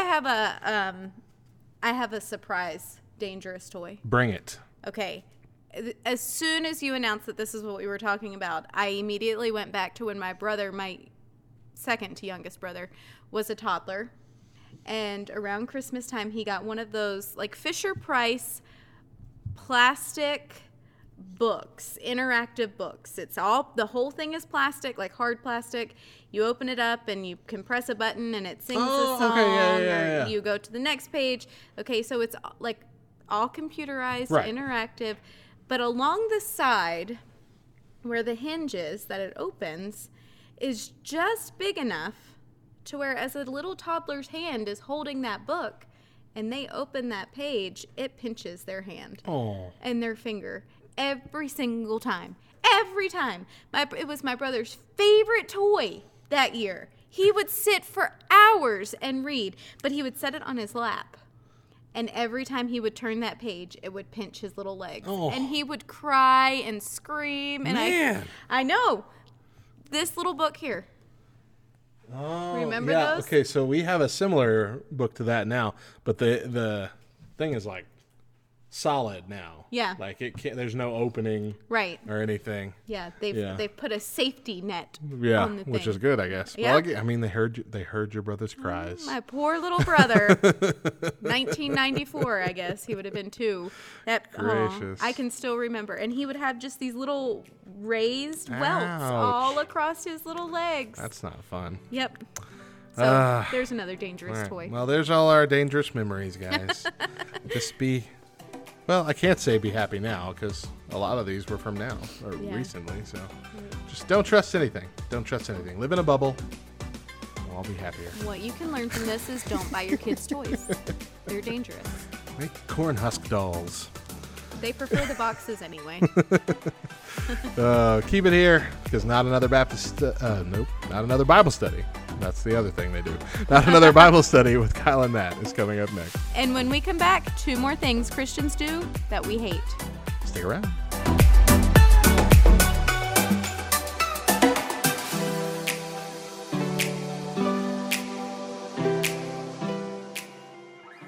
have a surprise dangerous toy. Bring it. Okay. As soon as you announced that this is what we were talking about, I immediately went back to when my second to youngest brother was a toddler, and around Christmas time he got one of those like Fisher-Price plastic books, interactive books. It's all, the whole thing is plastic, like hard plastic. You open it up and you can press a button and it sings a song. Okay, yeah. Or you go to the next page. Okay, so it's like all computerized, interactive, but along the side where the hinge is that it opens is just big enough to where as a little toddler's hand is holding that book and they open that page, it pinches their hand and their finger. Every single time. Every time. It was my brother's favorite toy that year. He would sit for hours and read, but he would set it on his lap. And every time he would turn that page, it would pinch his little legs. Oh. And he would cry and scream. And man. I know. This little book here. Oh, remember those? Okay, so we have a similar book to that now. But the thing is like solid now. Yeah. Like it can't, there's no opening. Right. Or anything. Yeah. They've put a safety net on the thing. Which is good, I guess. Yeah. Well, I mean, they heard your brother's cries. My poor little brother. 1994, I guess. He would have been 2. That, gracious. I can still remember. And he would have just these little raised welts all across his little legs. That's not fun. Yep. So there's another dangerous toy. Well, there's all our dangerous memories, guys. Just be... Well, I can't say be happy now because a lot of these were from now or recently. So just don't trust anything. Don't trust anything. Live in a bubble. We'll all be happier. What you can learn from this is don't buy your kids toys. They're dangerous. Make corn husk dolls. They prefer the boxes anyway. Keep it here because not another Bible study. That's the other thing they do. Not another Bible study with Kyle and Matt is coming up next. And when we come back, 2 more things Christians do that we hate. Stick around.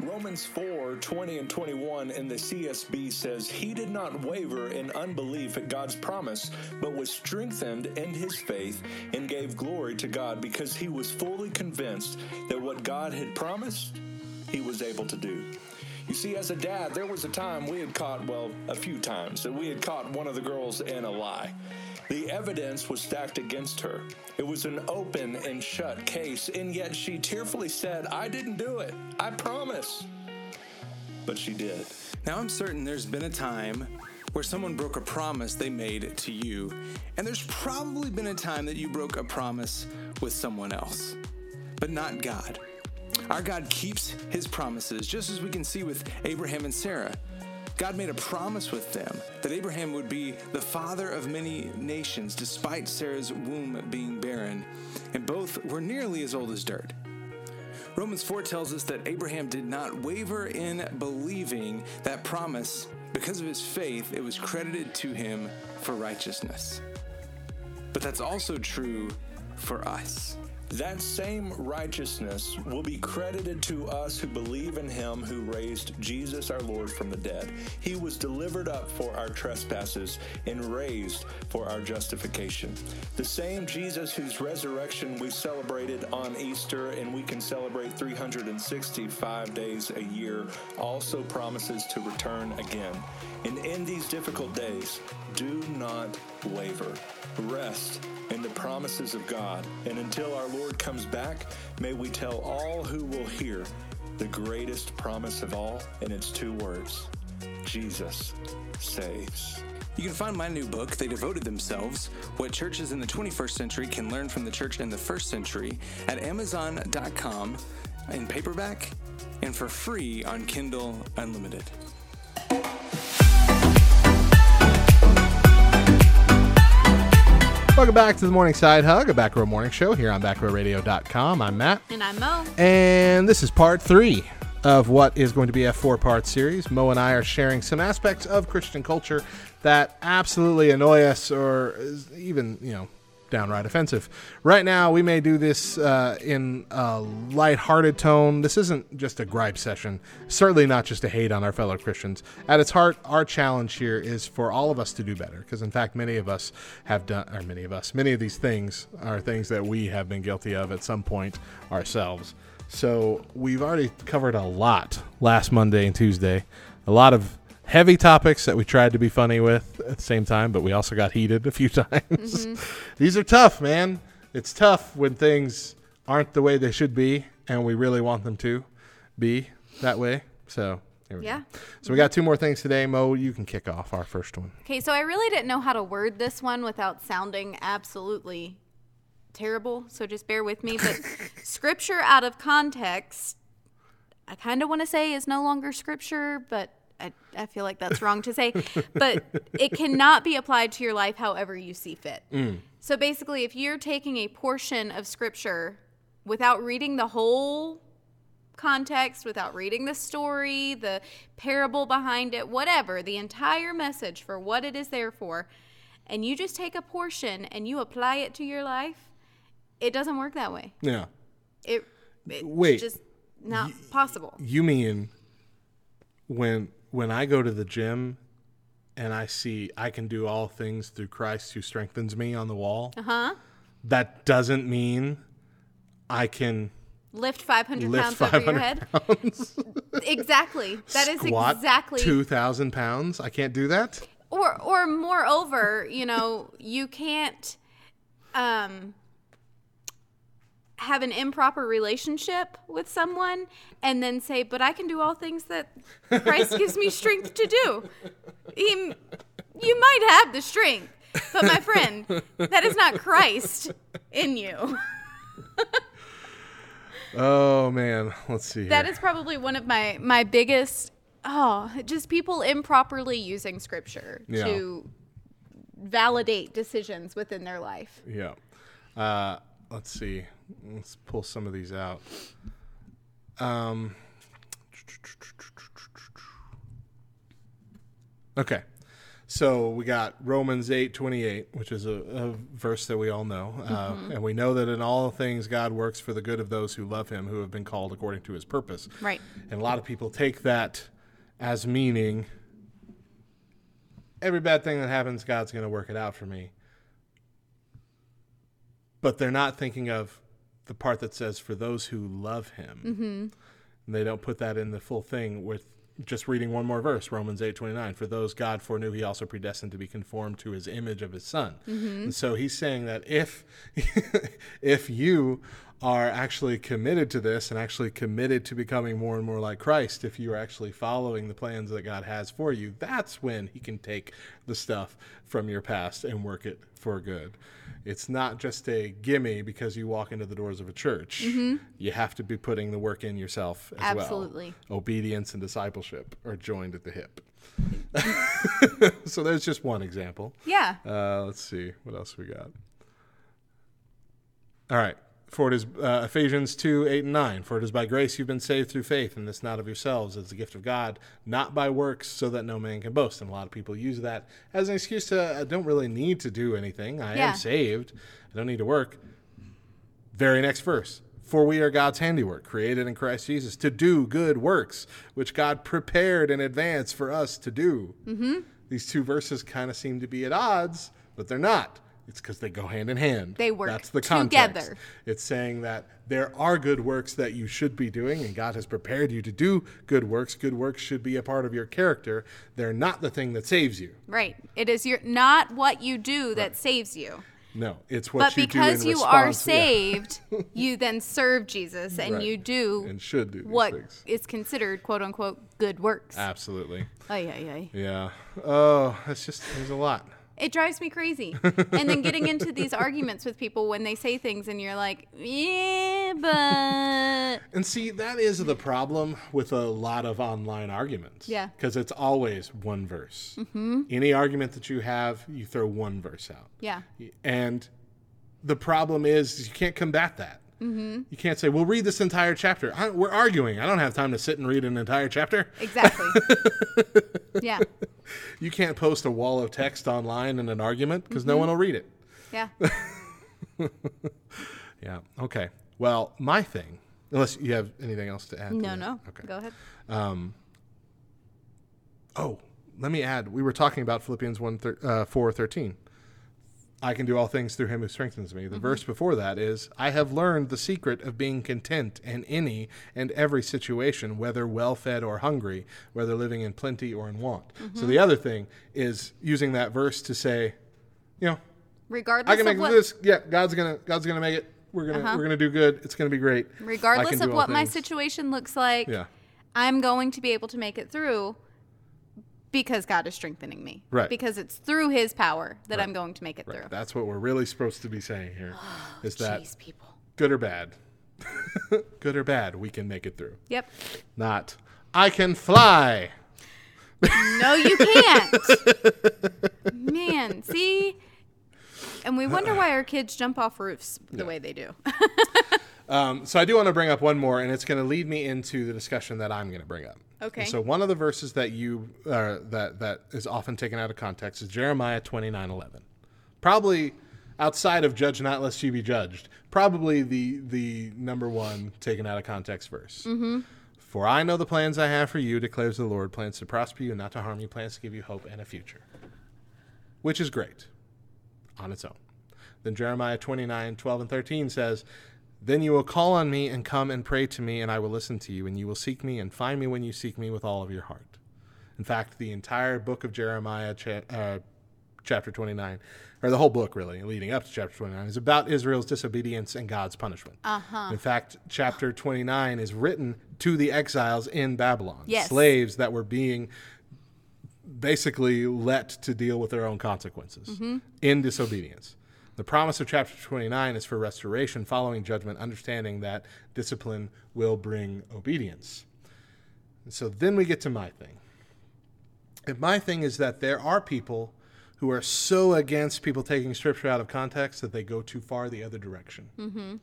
Romans 4:20-21 in the CSB says, "He did not waver in unbelief at God's promise, but was strengthened in his faith and gave glory to God because he was fully convinced that what God had promised, he was able to do." You see, as a dad, there was a time we had caught, a few times, that we had caught one of the girls in a lie. The evidence was stacked against her. It was an open and shut case, and yet she tearfully said, "I didn't do it. I promise." But she did. Now, I'm certain there's been a time where someone broke a promise they made to you, and there's probably been a time that you broke a promise with someone else, but not God. Our God keeps his promises, just as we can see with Abraham and Sarah. God made a promise with them that Abraham would be the father of many nations, despite Sarah's womb being barren, and both were nearly as old as dirt. Romans 4 tells us that Abraham did not waver in believing that promise. Because of his faith, it was credited to him for righteousness. But that's also true for us. That same righteousness will be credited to us who believe in him who raised Jesus our Lord from the dead. He was delivered up for our trespasses and raised for our justification. The same Jesus whose resurrection we celebrated on Easter and we can celebrate 365 days a year also promises to return again. And in these difficult days, do not waver. Rest in the promises of God. And until our Lord comes back, may we tell all who will hear the greatest promise of all, and it's 2 words: Jesus saves. You can find my new book, They Devoted Themselves, What Churches in the 21st Century Can Learn from the Church in the First Century, at Amazon.com in paperback and for free on Kindle Unlimited. Welcome back to the Morning Side Hug, a Back Row Morning Show here on BackRowRadio.com. I'm Matt. And I'm Mo. And this is part 3 of what is going to be a 4-part series. Mo and I are sharing some aspects of Christian culture that absolutely annoy us or is even, downright offensive. Right now, we may do this in a lighthearted tone. This isn't just a gripe session, certainly not just a hate on our fellow Christians. At its heart, our challenge here is for all of us to do better, because in fact, many of these things are things that we have been guilty of at some point ourselves. So we've already covered a lot last Monday and Tuesday, a lot of heavy topics that we tried to be funny with at the same time, but we also got heated a few times. Mm-hmm. These are tough, man. It's tough when things aren't the way they should be, and we really want them to be that way. So here we go. So we got 2 more things today. Mo, you can kick off our first one. Okay, so I really didn't know how to word this one without sounding absolutely terrible, so just bear with me. But scripture out of context, I kind of want to say is no longer scripture, but I feel like that's wrong to say, but it cannot be applied to your life however you see fit. Mm. So basically, if you're taking a portion of scripture without reading the whole context, without reading the story, the parable behind it, whatever, the entire message for what it is there for, and you just take a portion and you apply it to your life, it doesn't work that way. Yeah. It's just not possible. You mean when when I go to the gym and I see I can do all things through Christ who strengthens me on the wall, that doesn't mean I can lift 500 pounds over your head. Exactly. That is squat exactly 2,000 pounds. I can't do that. Or moreover, you know, you can't have an improper relationship with someone and then say, but I can do all things that Christ gives me strength to do. You might have the strength, but my friend, that is not Christ in you. Oh, man. Let's see here. That is probably one of my biggest, just people improperly using Scripture to validate decisions within their life. Yeah. Let's see. Let's pull some of these out. Okay. So we got Romans 8:28, which is a verse that we all know. And we know that in all things God works for the good of those who love him, who have been called according to his purpose. Right. And a lot of people take that as meaning every bad thing that happens, God's going to work it out for me. But they're not thinking of the part that says for those who love him. And they don't put that in the full thing with. Just reading one more verse, Romans 8:29. For those God foreknew, he also predestined to be conformed to his image of his son. And so he's saying that if you are actually committed to this and actually committed to becoming more and more like Christ, if you're actually following the plans that God has for you, that's when he can take the stuff from your past and work it for good. It's not just a gimme because you walk into the doors of a church. You have to be putting the work in yourself as well. Obedience and discipleship are joined at the hip. So there's just one example. Yeah. Let's see. What else we got? All right. For it is Ephesians 2:8-9. For it is by grace you've been saved through faith, and this not of yourselves, as the gift of God, not by works, so that no man can boast. And a lot of people use that as an excuse to, I don't really need to do anything. I am saved. I don't need to work. Very next verse. For we are God's handiwork, created in Christ Jesus, to do good works, which God prepared in advance for us to do. These two verses kind of seem to be at odds, but they're not. It's because they go hand in hand. They work together. That's the context. It's saying that there are good works that you should be doing, and God has prepared you to do good works. Good works should be a part of your character. They're not the thing that saves you. Right. It is not what you do that saves you. No, it's what you do in response. But because you are saved, you then serve Jesus, and you do and should do what things is considered, quote unquote, good works. Absolutely. Yeah. Oh, that's just, there's a lot. It drives me crazy. And then getting into these arguments with people when they say things and you're like, yeah, but... And see, that is the problem with a lot of online arguments. Yeah. Because it's always one verse. Any argument that you have, you throw one verse out. Yeah. And the problem is you can't combat that. You can't say, well, read this entire chapter. We're arguing. I don't have time to sit and read an entire chapter. Exactly. Yeah. You can't post a wall of text online in an argument because no one will read it. Yeah. Yeah. Okay. Well, my thing, unless you have anything else to add. No. Okay. Go ahead. Let me add. We were talking about Philippians 4:13. I can do all things through him who strengthens me. The verse before that is, I have learned the secret of being content in any and every situation, whether well-fed or hungry, whether living in plenty or in want. So the other thing is using that verse to say, you know, regardless I can make of this. Yeah, God's gonna make it. We're gonna do good. It's gonna be great. Regardless of what my situation looks like, I'm going to be able to make it through. Because God is strengthening me. Right. Because it's through his power that I'm going to make it through. That's what we're really supposed to be saying here. Is that people. Good or bad? Good or bad, we can make it through. Yep. Not, I can fly. No, you can't. Man, see? And we wonder why our kids jump off roofs the way they do. So I do want to bring up one more, and it's going to lead me into the discussion that I'm going to bring up. Okay. And so one of the verses that you that is often taken out of context is Jeremiah 29:11. Probably outside of "Judge not, lest you be judged," probably the number one taken out of context verse. For I know the plans I have for you, declares the Lord, plans to prosper you and not to harm you, plans to give you hope and a future. Which is great on its own. Then Jeremiah 29:12-13 says, Then you will call on me and come and pray to me, and I will listen to you, and you will seek me and find me when you seek me with all of your heart. In fact, the entire book of Jeremiah, chapter 29, or the whole book really, leading up to chapter 29, is about Israel's disobedience and God's punishment. Uh-huh. In fact, chapter 29 is written to the exiles in Babylon, yes. slaves that were being basically let to deal with their own consequences mm-hmm. in disobedience. The promise of chapter 29 is for restoration following judgment, understanding that discipline will bring obedience. And so then we get to my thing. And my thing is that there are people who are so against people taking scripture out of context that they go too far the other direction. Mm-hmm.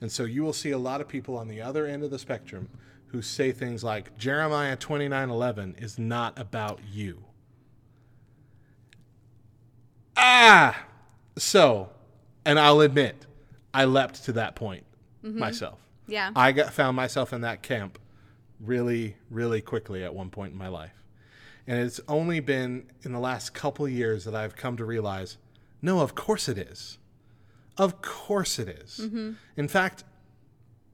And so you will see a lot of people on the other end of the spectrum who say things like, Jeremiah 29:11 is not about you. Ah! So, and I'll admit, I leapt to that point mm-hmm. myself. Yeah. I found myself in that camp really, really quickly at one point in my life. And it's only been in the last couple of years that I've come to realize, no, of course it is. Of course it is. Mm-hmm. In fact,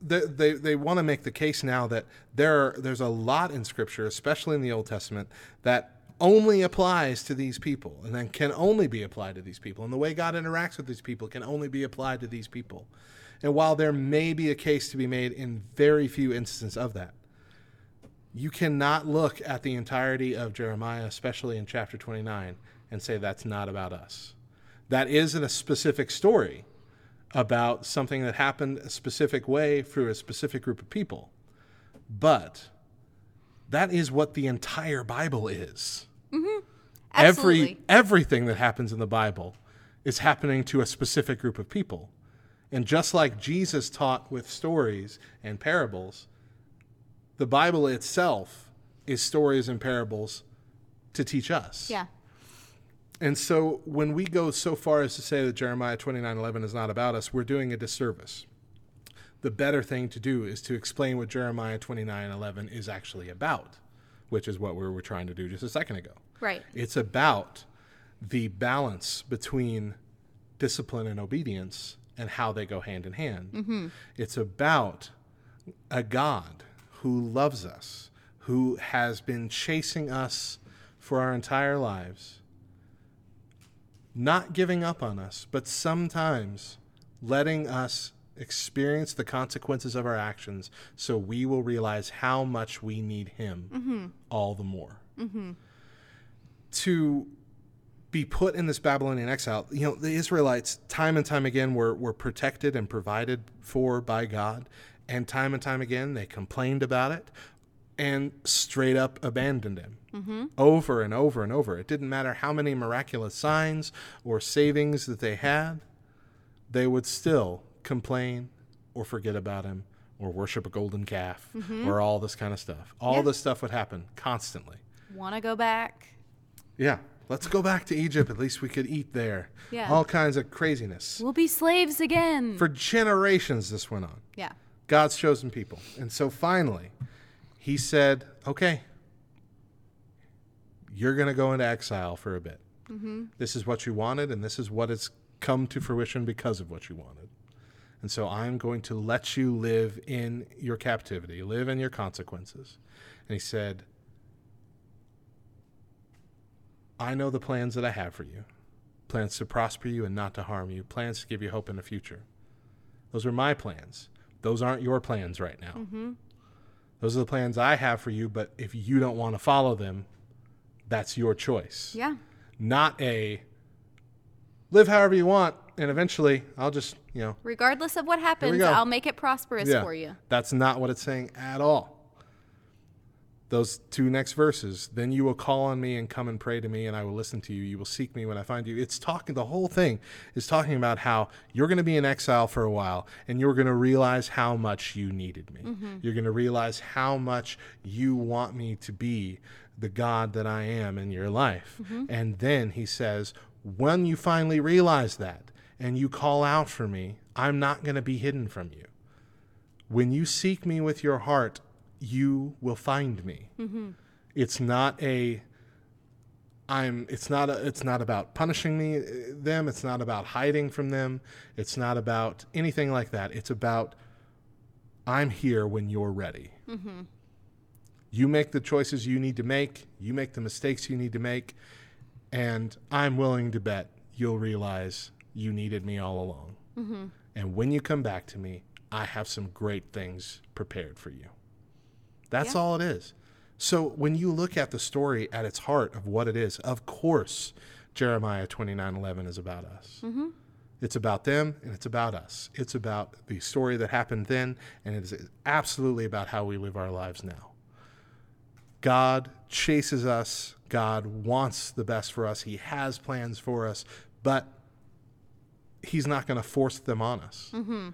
they want to make the case now that there's a lot in Scripture, especially in the Old Testament, that only applies to these people and then can only be applied to these people. And the way God interacts with these people can only be applied to these people. And while there may be a case to be made in very few instances of that, you cannot look at the entirety of Jeremiah, especially in chapter 29, and say that's not about us. That isn't a specific story about something that happened a specific way through a specific group of people. But that is what the entire Bible is. Mm-hmm. Absolutely. Everything that happens in the Bible is happening to a specific group of people. And just like Jesus taught with stories and parables, the Bible itself is stories and parables to teach us. Yeah. And so when we go so far as to say that Jeremiah 29:11 is not about us, we're doing a disservice. The better thing to do is to explain what Jeremiah 29:11 is actually about, which is what we were trying to do just a second ago. Right. It's about the balance between discipline and obedience and how they go hand in hand. Mm-hmm. It's about a God who loves us, who has been chasing us for our entire lives, not giving up on us, but sometimes letting us experience the consequences of our actions so we will realize how much we need him mm-hmm. all the more. Mm-hmm. To be put in this Babylonian exile, you know, the Israelites time and time again were protected and provided for by God. And time again, they complained about it and straight up abandoned him mm-hmm. over and over and over. It didn't matter how many miraculous signs or savings that they had. They would still complain or forget about him or worship a golden calf mm-hmm. or all this kind of stuff. All yeah. this stuff would happen constantly. Want to go back? Yeah. Let's go back to Egypt. At least we could eat there. Yeah. All kinds of craziness. We'll be slaves again. For generations this went on. Yeah. God's chosen people. And so finally, he said, okay, you're going to go into exile for a bit. Mm-hmm. This is what you wanted, and this is what has come to fruition because of what you wanted. And so I'm going to let you live in your captivity, live in your consequences. And he said, I know the plans that I have for you, plans to prosper you and not to harm you, plans to give you hope in the future. Those are my plans. Those aren't your plans right now. Mm-hmm. Those are the plans I have for you, but if you don't want to follow them, that's your choice. Yeah. Not a live however you want, and eventually I'll just, you know. Regardless of what happens, I'll make it prosperous for you. That's not what it's saying at all. Those two next verses, then you will call on me and come and pray to me, and I will listen to you. You will seek me when I find you. The whole thing is talking about how you're going to be in exile for a while, and you're going to realize how much you needed me. Mm-hmm. You're going to realize how much you want me to be the God that I am in your life. Mm-hmm. And then he says, when you finally realize that and you call out for me, I'm not going to be hidden from you. When you seek me with your heart, you will find me. Mm-hmm. It's not a it's not about punishing them. It's not about hiding from them. It's not about anything like that. It's about I'm here when you're ready. Mm-hmm. You make the choices you need to make. You make the mistakes you need to make. And I'm willing to bet you'll realize you needed me all along. Mm-hmm. And when you come back to me, I have some great things prepared for you. That's all it is. So when you look at the story at its heart of what it is, of course, Jeremiah 29:11 is about us. Mm-hmm. It's about them and it's about us. It's about the story that happened then, and it is absolutely about how we live our lives now. God chases us. God wants the best for us. He has plans for us, but he's not going to force them on us. Mm-hmm.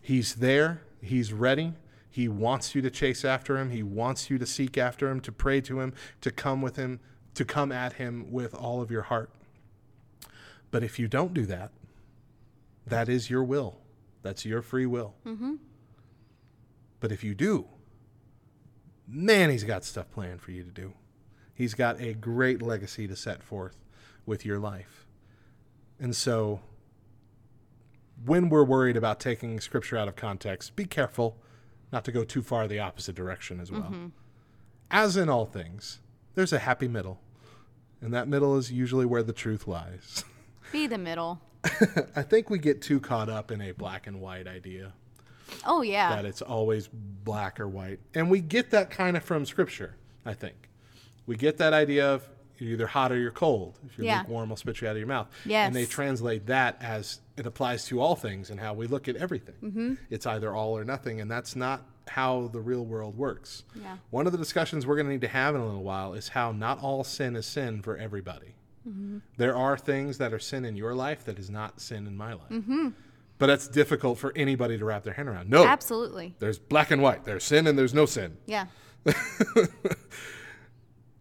He's there. He's ready. He wants you to chase after him. He wants you to seek after him, to pray to him, to come with him, to come at him with all of your heart. But if you don't do that, that is your will. That's your free will. Mm-hmm. But if you do, man, he's got stuff planned for you to do. He's got a great legacy to set forth with your life. And so when we're worried about taking scripture out of context, be careful not to go too far the opposite direction as well. Mm-hmm. As in all things, there's a happy middle. And that middle is usually where the truth lies. Be the middle. I think we get too caught up in a black and white idea. Oh, yeah. That it's always black or white. And we get that kind of from Scripture, I think. We get that idea of you're either hot or you're cold. If you're lukewarm, I'll spit you out of your mouth. Yes. And they translate that as it applies to all things and how we look at everything. Mm-hmm. It's either all or nothing, and that's not how the real world works. Yeah. One of the discussions we're going to need to have in a little while is how not all sin is sin for everybody. Mm-hmm. There are things that are sin in your life that is not sin in my life. Mm-hmm. But that's difficult for anybody to wrap their hand around. No. Absolutely. There's black and white. There's sin and there's no sin. Yeah.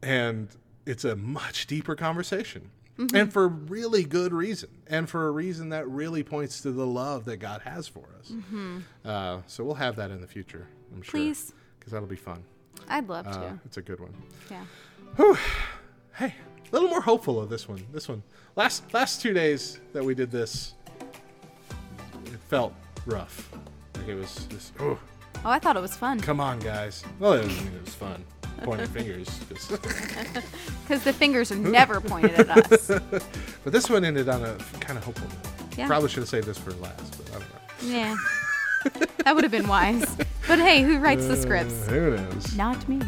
And it's a much deeper conversation. Mm-hmm. And for really good reason. And for a reason that really points to the love that God has for us. Mm-hmm. So we'll have that in the future, I'm sure. Please. Because that'll be fun. I'd love to. It's a good one. Yeah. Whew. Hey, a little more hopeful of this one. Last 2 days that we did this, it felt rough. Like it was just, Oh, I thought it was fun. Come on, guys. Well, it was fun. Pointing fingers. Because the fingers are never pointed at us. But this one ended on a kind of hopeful note. Yeah. Probably should have saved this for last, but I don't know. Yeah. That would have been wise. But hey, who writes the scripts? Who knows? Not me.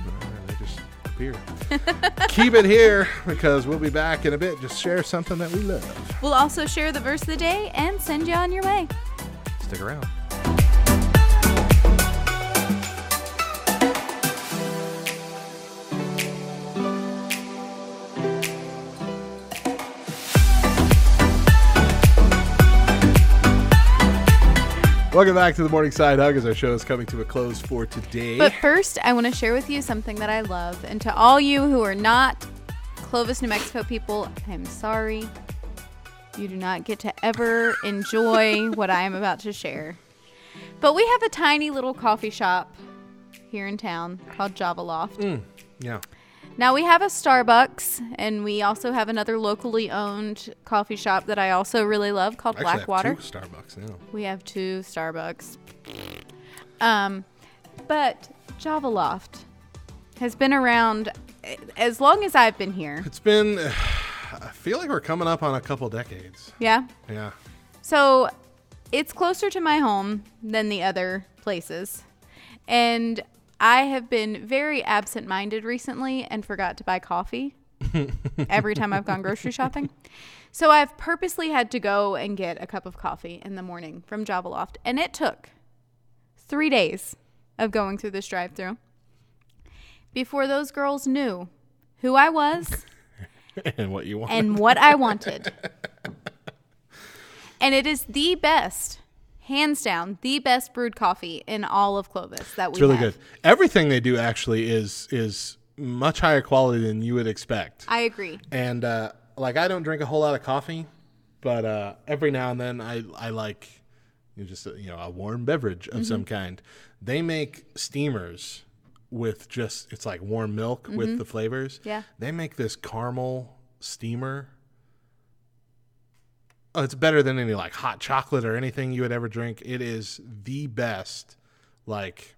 They just appear. Keep it here because we'll be back in a bit. Just share something that we love. We'll also share the verse of the day and send you on your way. Stick around. Welcome back to the Morning Side Hug as our show is coming to a close for today. But first, I want to share with you something that I love. And to all you who are not Clovis, New Mexico people, I'm sorry. You do not get to ever enjoy what I am about to share. But we have a tiny little coffee shop here in town called Java Loft. Mm, yeah. Now, we have a Starbucks, and we also have another locally owned coffee shop that I also really love called Blackwater. We have 2 Starbucks now. We have 2 Starbucks. But Java Loft has been around as long as I've been here. It's been, I feel like we're coming up on a couple decades. Yeah? Yeah. So, it's closer to my home than the other places. And I have been very absent-minded recently and forgot to buy coffee every time I've gone grocery shopping. So I've purposely had to go and get a cup of coffee in the morning from Java Loft. And it took 3 days of going through this drive-thru before those girls knew who I was and what you wanted. And what I wanted. And it is the best. Hands down, the best brewed coffee in all of Clovis that we have. It's really good. Everything they do actually is much higher quality than you would expect. I agree. And I don't drink a whole lot of coffee, but every now and then I like just a warm beverage of some kind. They make steamers with just, it's like warm milk with the flavors. Yeah. They make this caramel steamer. Oh, it's better than any like hot chocolate or anything you would ever drink. It is the best, like,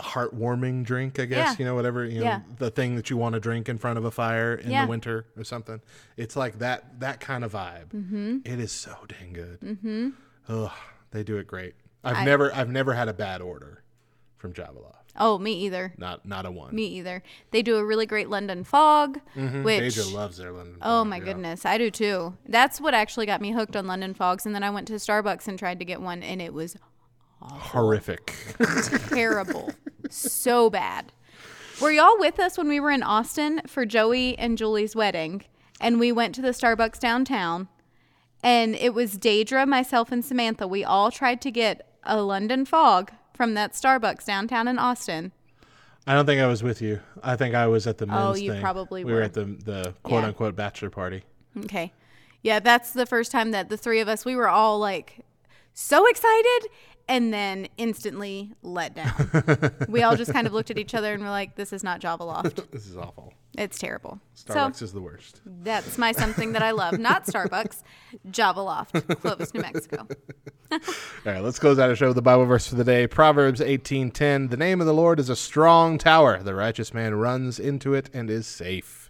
heartwarming drink, I guess, the thing that you want to drink in front of a fire in the winter or something. It's like that kind of vibe. Mm-hmm. It is so dang good. Mm-hmm. Oh, they do it great. I've never had a bad order from Java Loft. Oh, me either. Not a one. Me either. They do a really great London Fog, which Deja loves their London Fog. Oh my goodness, I do too. That's what actually got me hooked on London Fogs, and then I went to Starbucks and tried to get one, and it was horrific. Terrible. So bad. Were y'all with us when we were in Austin for Joey and Julie's wedding? And we went to the Starbucks downtown, and it was Daedra, myself, and Samantha. We all tried to get a London Fog from that Starbucks downtown in Austin. I don't think I was with you. I think I was at the men's thing. Oh, you probably were. We were at the quote-unquote bachelor party. Okay. Yeah, that's the first time that the three of us, we were all like so excited and then instantly let down. We all just kind of looked at each other and were like, this is not Java Loft. This is awful. It's terrible. Starbucks is the worst. That's my something that I love. Not Starbucks, Java Loft, Clovis, New Mexico. All right, let's close out our show with the Bible verse for the day. Proverbs 18:10. The name of the Lord is a strong tower. The righteous man runs into it and is safe.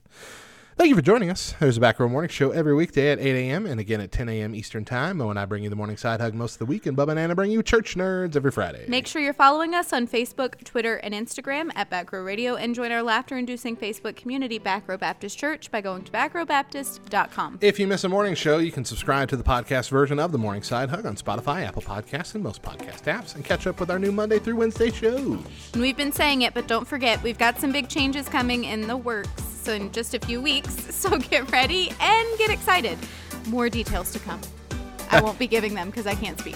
Thank you for joining us. There's a Back Row Morning Show every weekday at 8 a.m. and again at 10 a.m. Eastern Time. Mo and I bring you the Morning Side Hug most of the week, and Bubba and Anna bring you Church Nerds every Friday. Make sure you're following us on Facebook, Twitter, and Instagram at Backrow Radio, and join our laughter-inducing Facebook community, Back Row Baptist Church, by going to backrowbaptist.com. If you miss a morning show, you can subscribe to the podcast version of the Morning Side Hug on Spotify, Apple Podcasts, and most podcast apps, and catch up with our new Monday through Wednesday shows. And we've been saying it, but don't forget, we've got some big changes coming in the works in just a few weeks, so get ready and get excited. More details to come. I won't be giving them because I can't speak.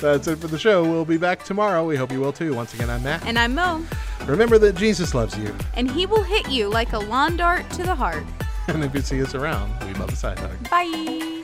That's it for the show. We'll be back tomorrow. We hope you will too. Once again, I'm Matt. And I'm Mo. Remember that Jesus loves you. And he will hit you like a lawn dart to the heart. And if you see us around, we love a side hug. Bye.